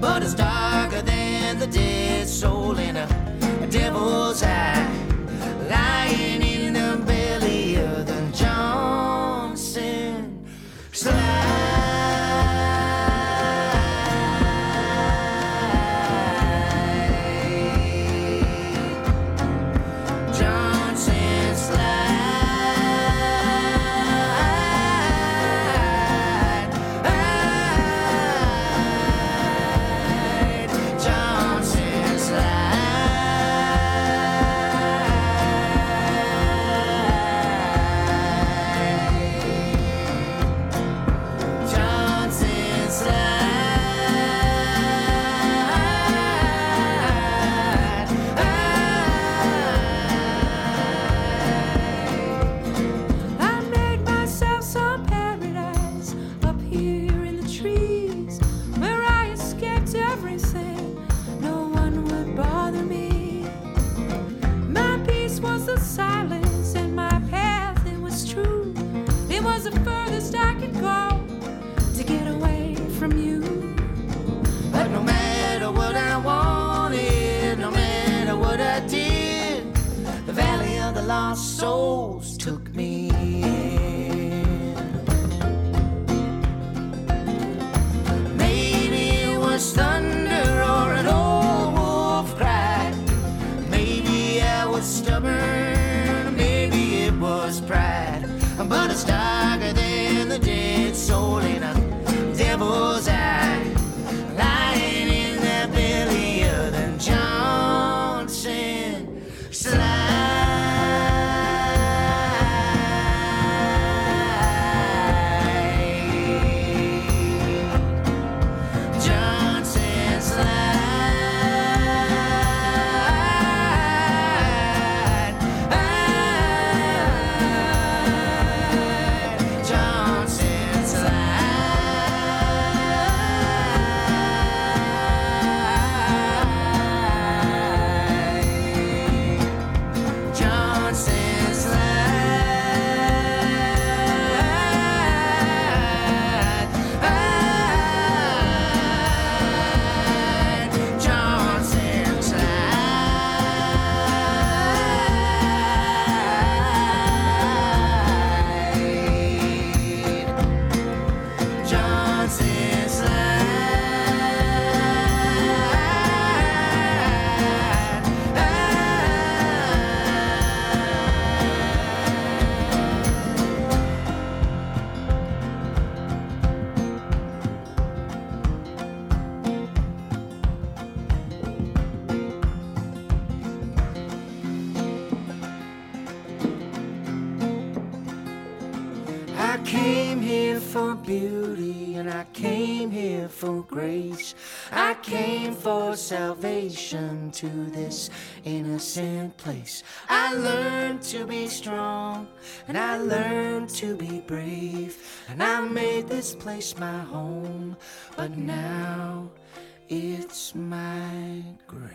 But it's dark. our souls took me in. Maybe it was thunder or an old wolf cry. Maybe I was stubborn, maybe it was pride. But it's darker than the dead soul in a devil's eye, lying in the belly of the Johnson slide. I came for salvation to this innocent place. I learned to be strong, and I learned to be brave, and I made this place my home, but now it's my grave.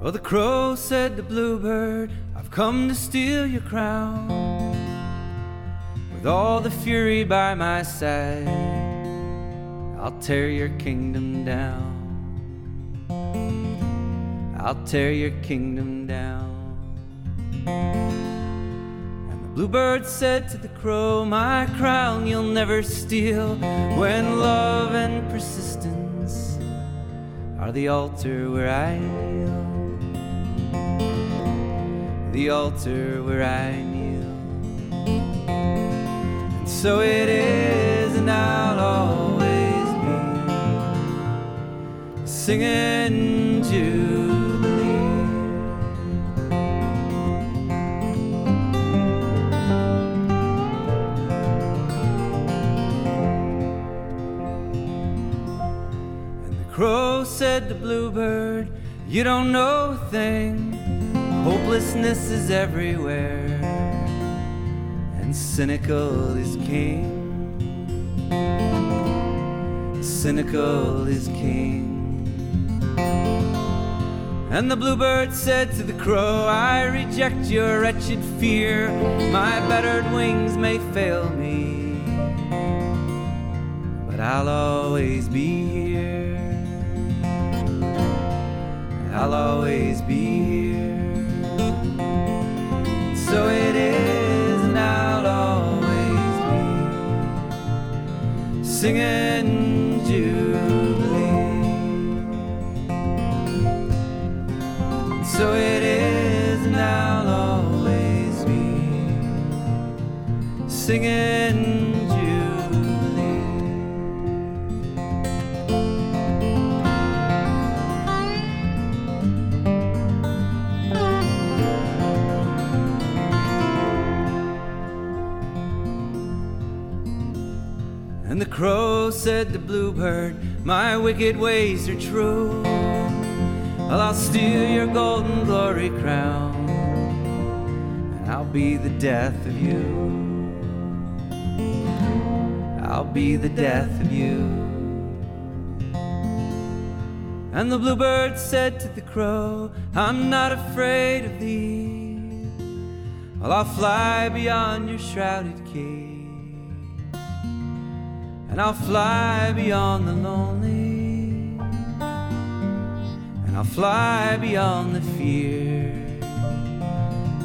Oh, the crow said to Bluebird, I've come to steal your crown. With all the fury by my side, I'll tear your kingdom down. I'll tear your kingdom down. And the bluebird said to the crow, my crown you'll never steal. When love and persistence are the altar where I kneel, the altar where I kneel. And so it is, and I'll always be singing Jubilee. Crow said to Bluebird, you don't know a thing. Hopelessness is everywhere, and cynical is king. Cynical is king. And the bluebird said to the crow, I reject your wretched fear. My battered wings may fail me, but I'll always be here. I'll always be here. So it is, and I'll always be singing Jubilee. So it is, and I'll always be singing. And the crow said to Bluebird, my wicked ways are true. Well, I'll steal your golden glory crown, and I'll be the death of you. I'll be the death of you. And the bluebird said to the crow, I'm not afraid of thee. Well, I'll fly beyond your shrouded cage, and I'll fly beyond the lonely, and I'll fly beyond the fear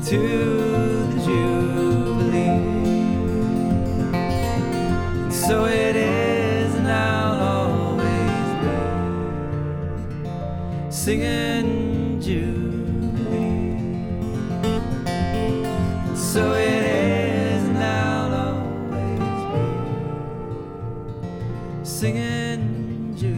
to the Jubilee. And so it is, and I'll always be singing Jubilee. And so it singing Jubilee.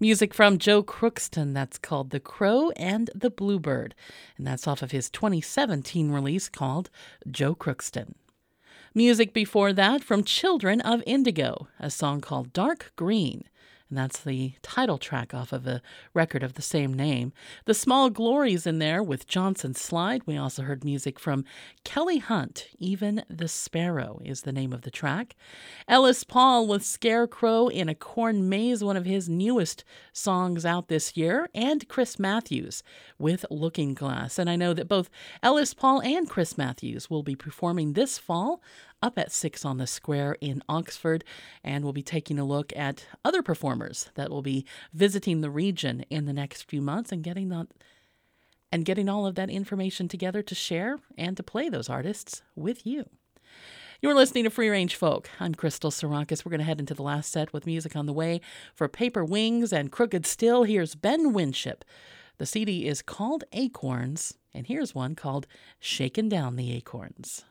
Music from Joe Crookston, that's called The Crow and the Bluebird, and that's off of his 2017 release called Joe Crookston. Music before that from Children of Indigo, a song called Dark Green, and that's the title track off of a record of the same name. The Small Glories in there with Johnson Slide. We also heard music from Kelly Hunt, Even the Sparrow is the name of the track. Ellis Paul with Scarecrow in a Corn Maze, one of his newest songs out this year, and Chris Matthews with Looking Glass. And I know that both Ellis Paul and Chris Matthews will be performing this fall up at 6 on the Square in Oxford, and we'll be taking a look at other performers that will be visiting the region in the next few months and getting all of that information together to share and to play those artists with you. You're listening to Free Range Folk. I'm Crystal Sarakas. We're going to head into the last set with music on the way for Paper Wings and Crooked Still. Here's Ben Winship. The CD is called Acorns, and here's one called Shaking Down the Acorns.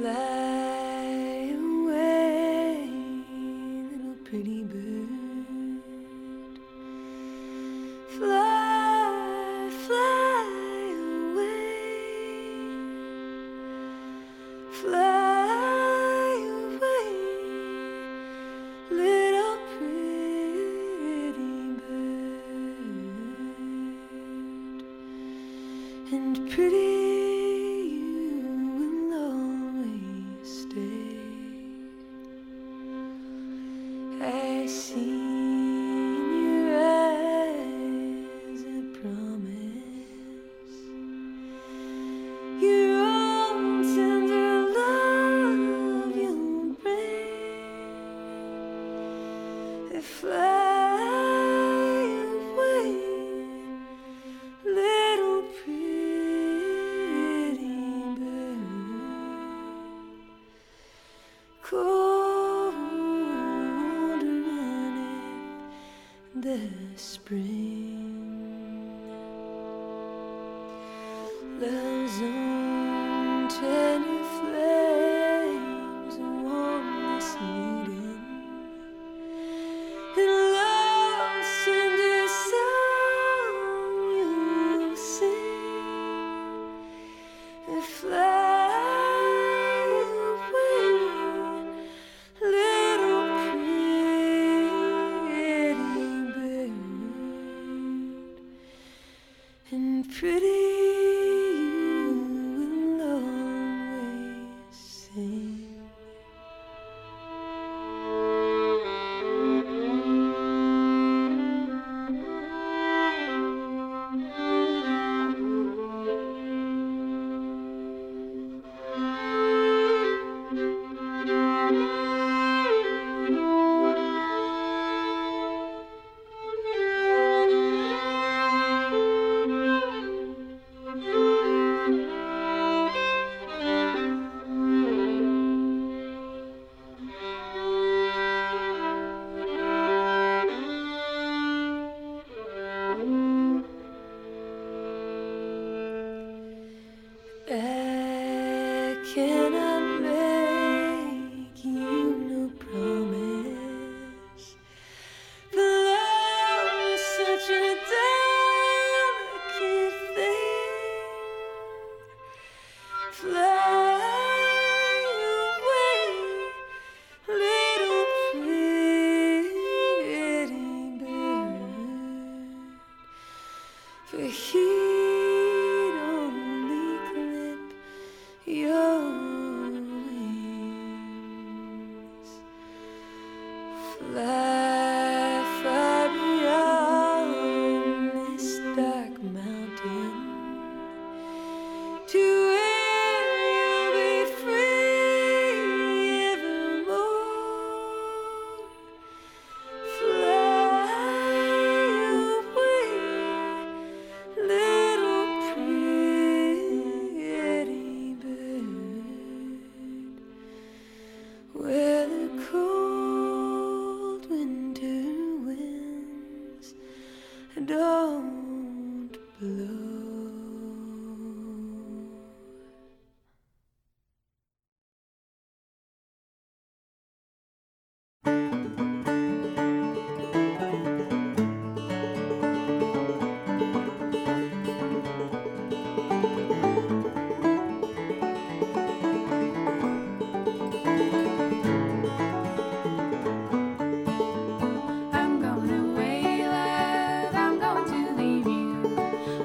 fly away, little pretty bird. Fly, fly away. Fly.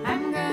I'm going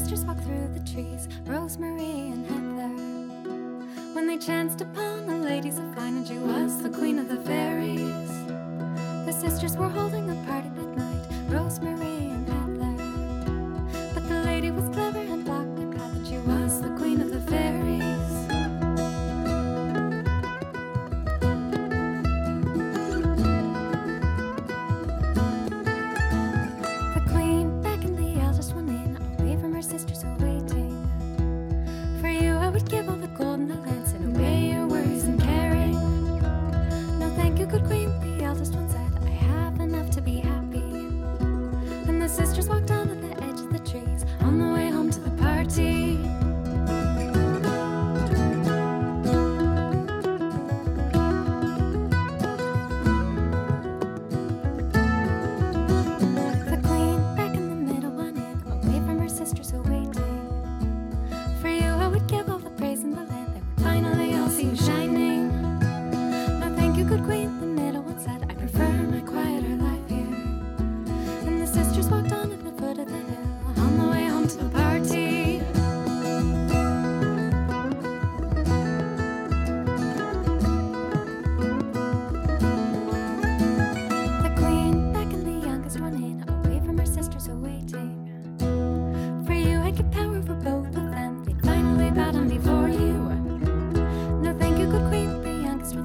sisters walked through the trees, Rosemary and Heather. When they chanced upon the ladies of wine, and she was the queen of the fairies. The sisters were holding a party that night, Rosemary and Heather. But the lady was clever and blocked their path, and she was the queen of the fairies.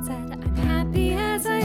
Said, I'm happy as I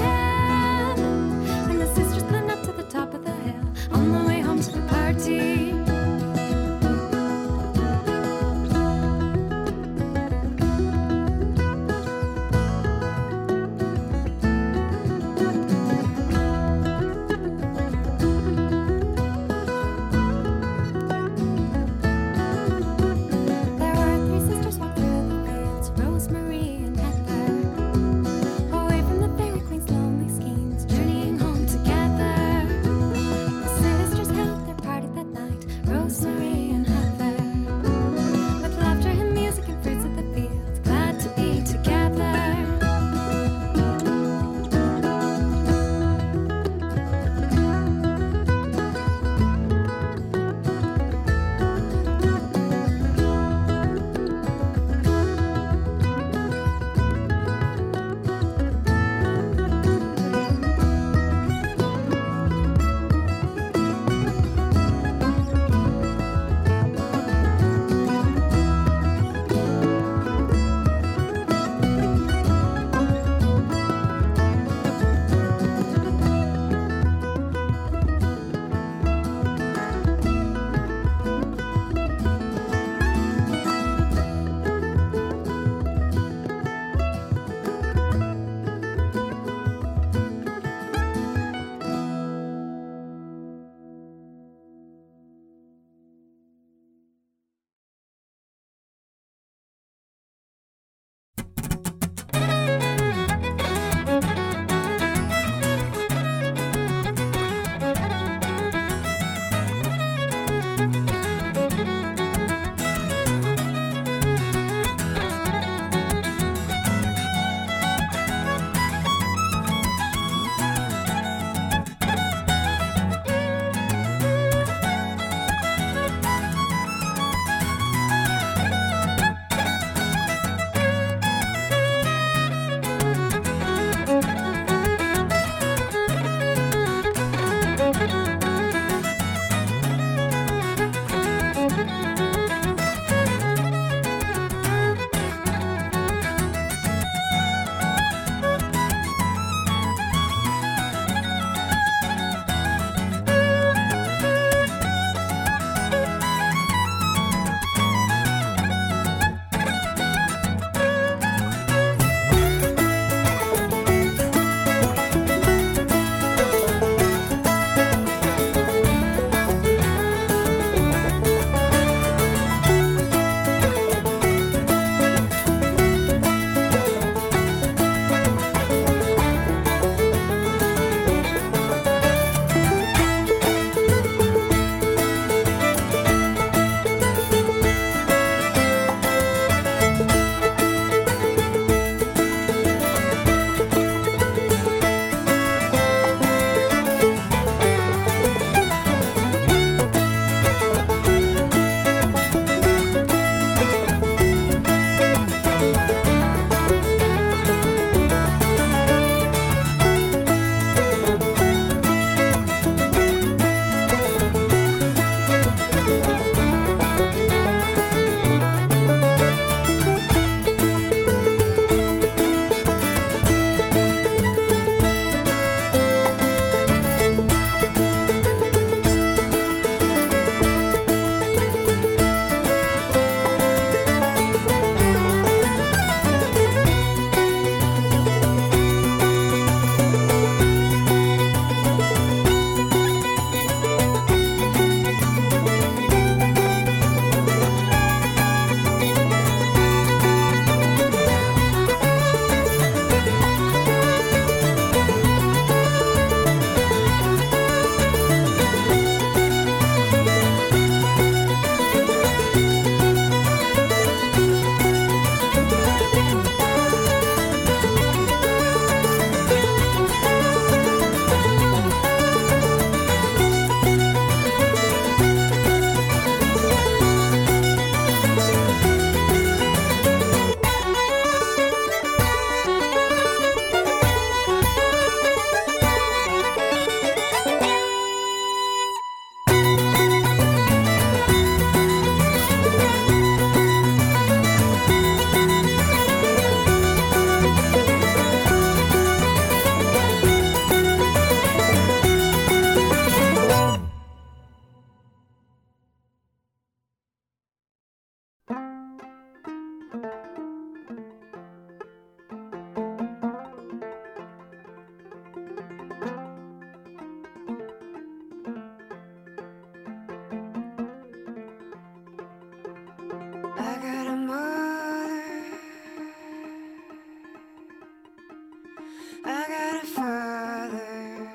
I got a father,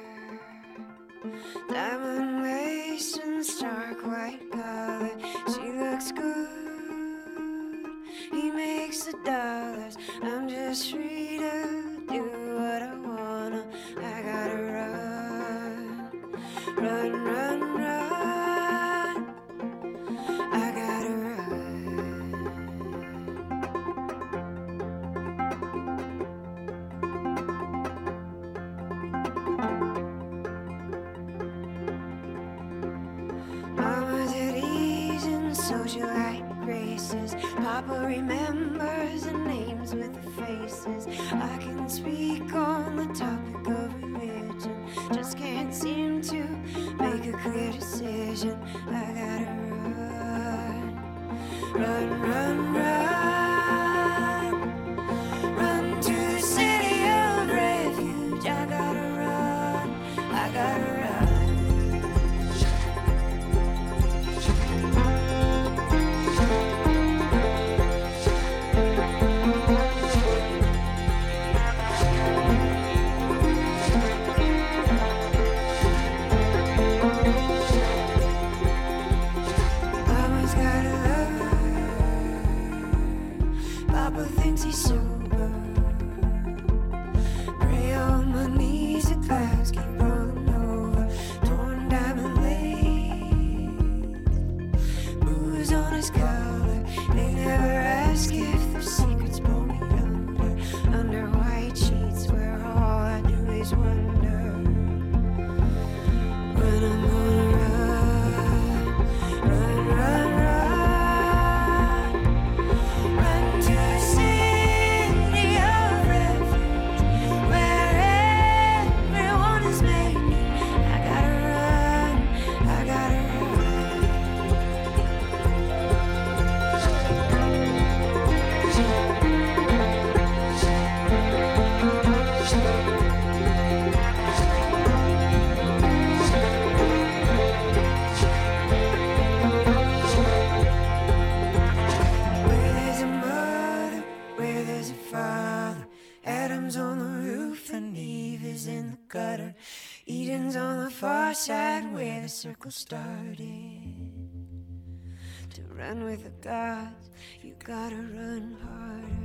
diamond waist and stark white collar. She looks good, he makes the dollars. I'm just free to do what I wanna. I gotta run, run, run, run. I gotta run. Mama did ease in socialite races. Papa remembers the names with the faces. I can speak on the topic of religion, just can't seem to make a clear decision. I gotta run, run, run, run, run to the city of refuge. I gotta run, I gotta run. Circle started to run with the gods. You gotta run harder.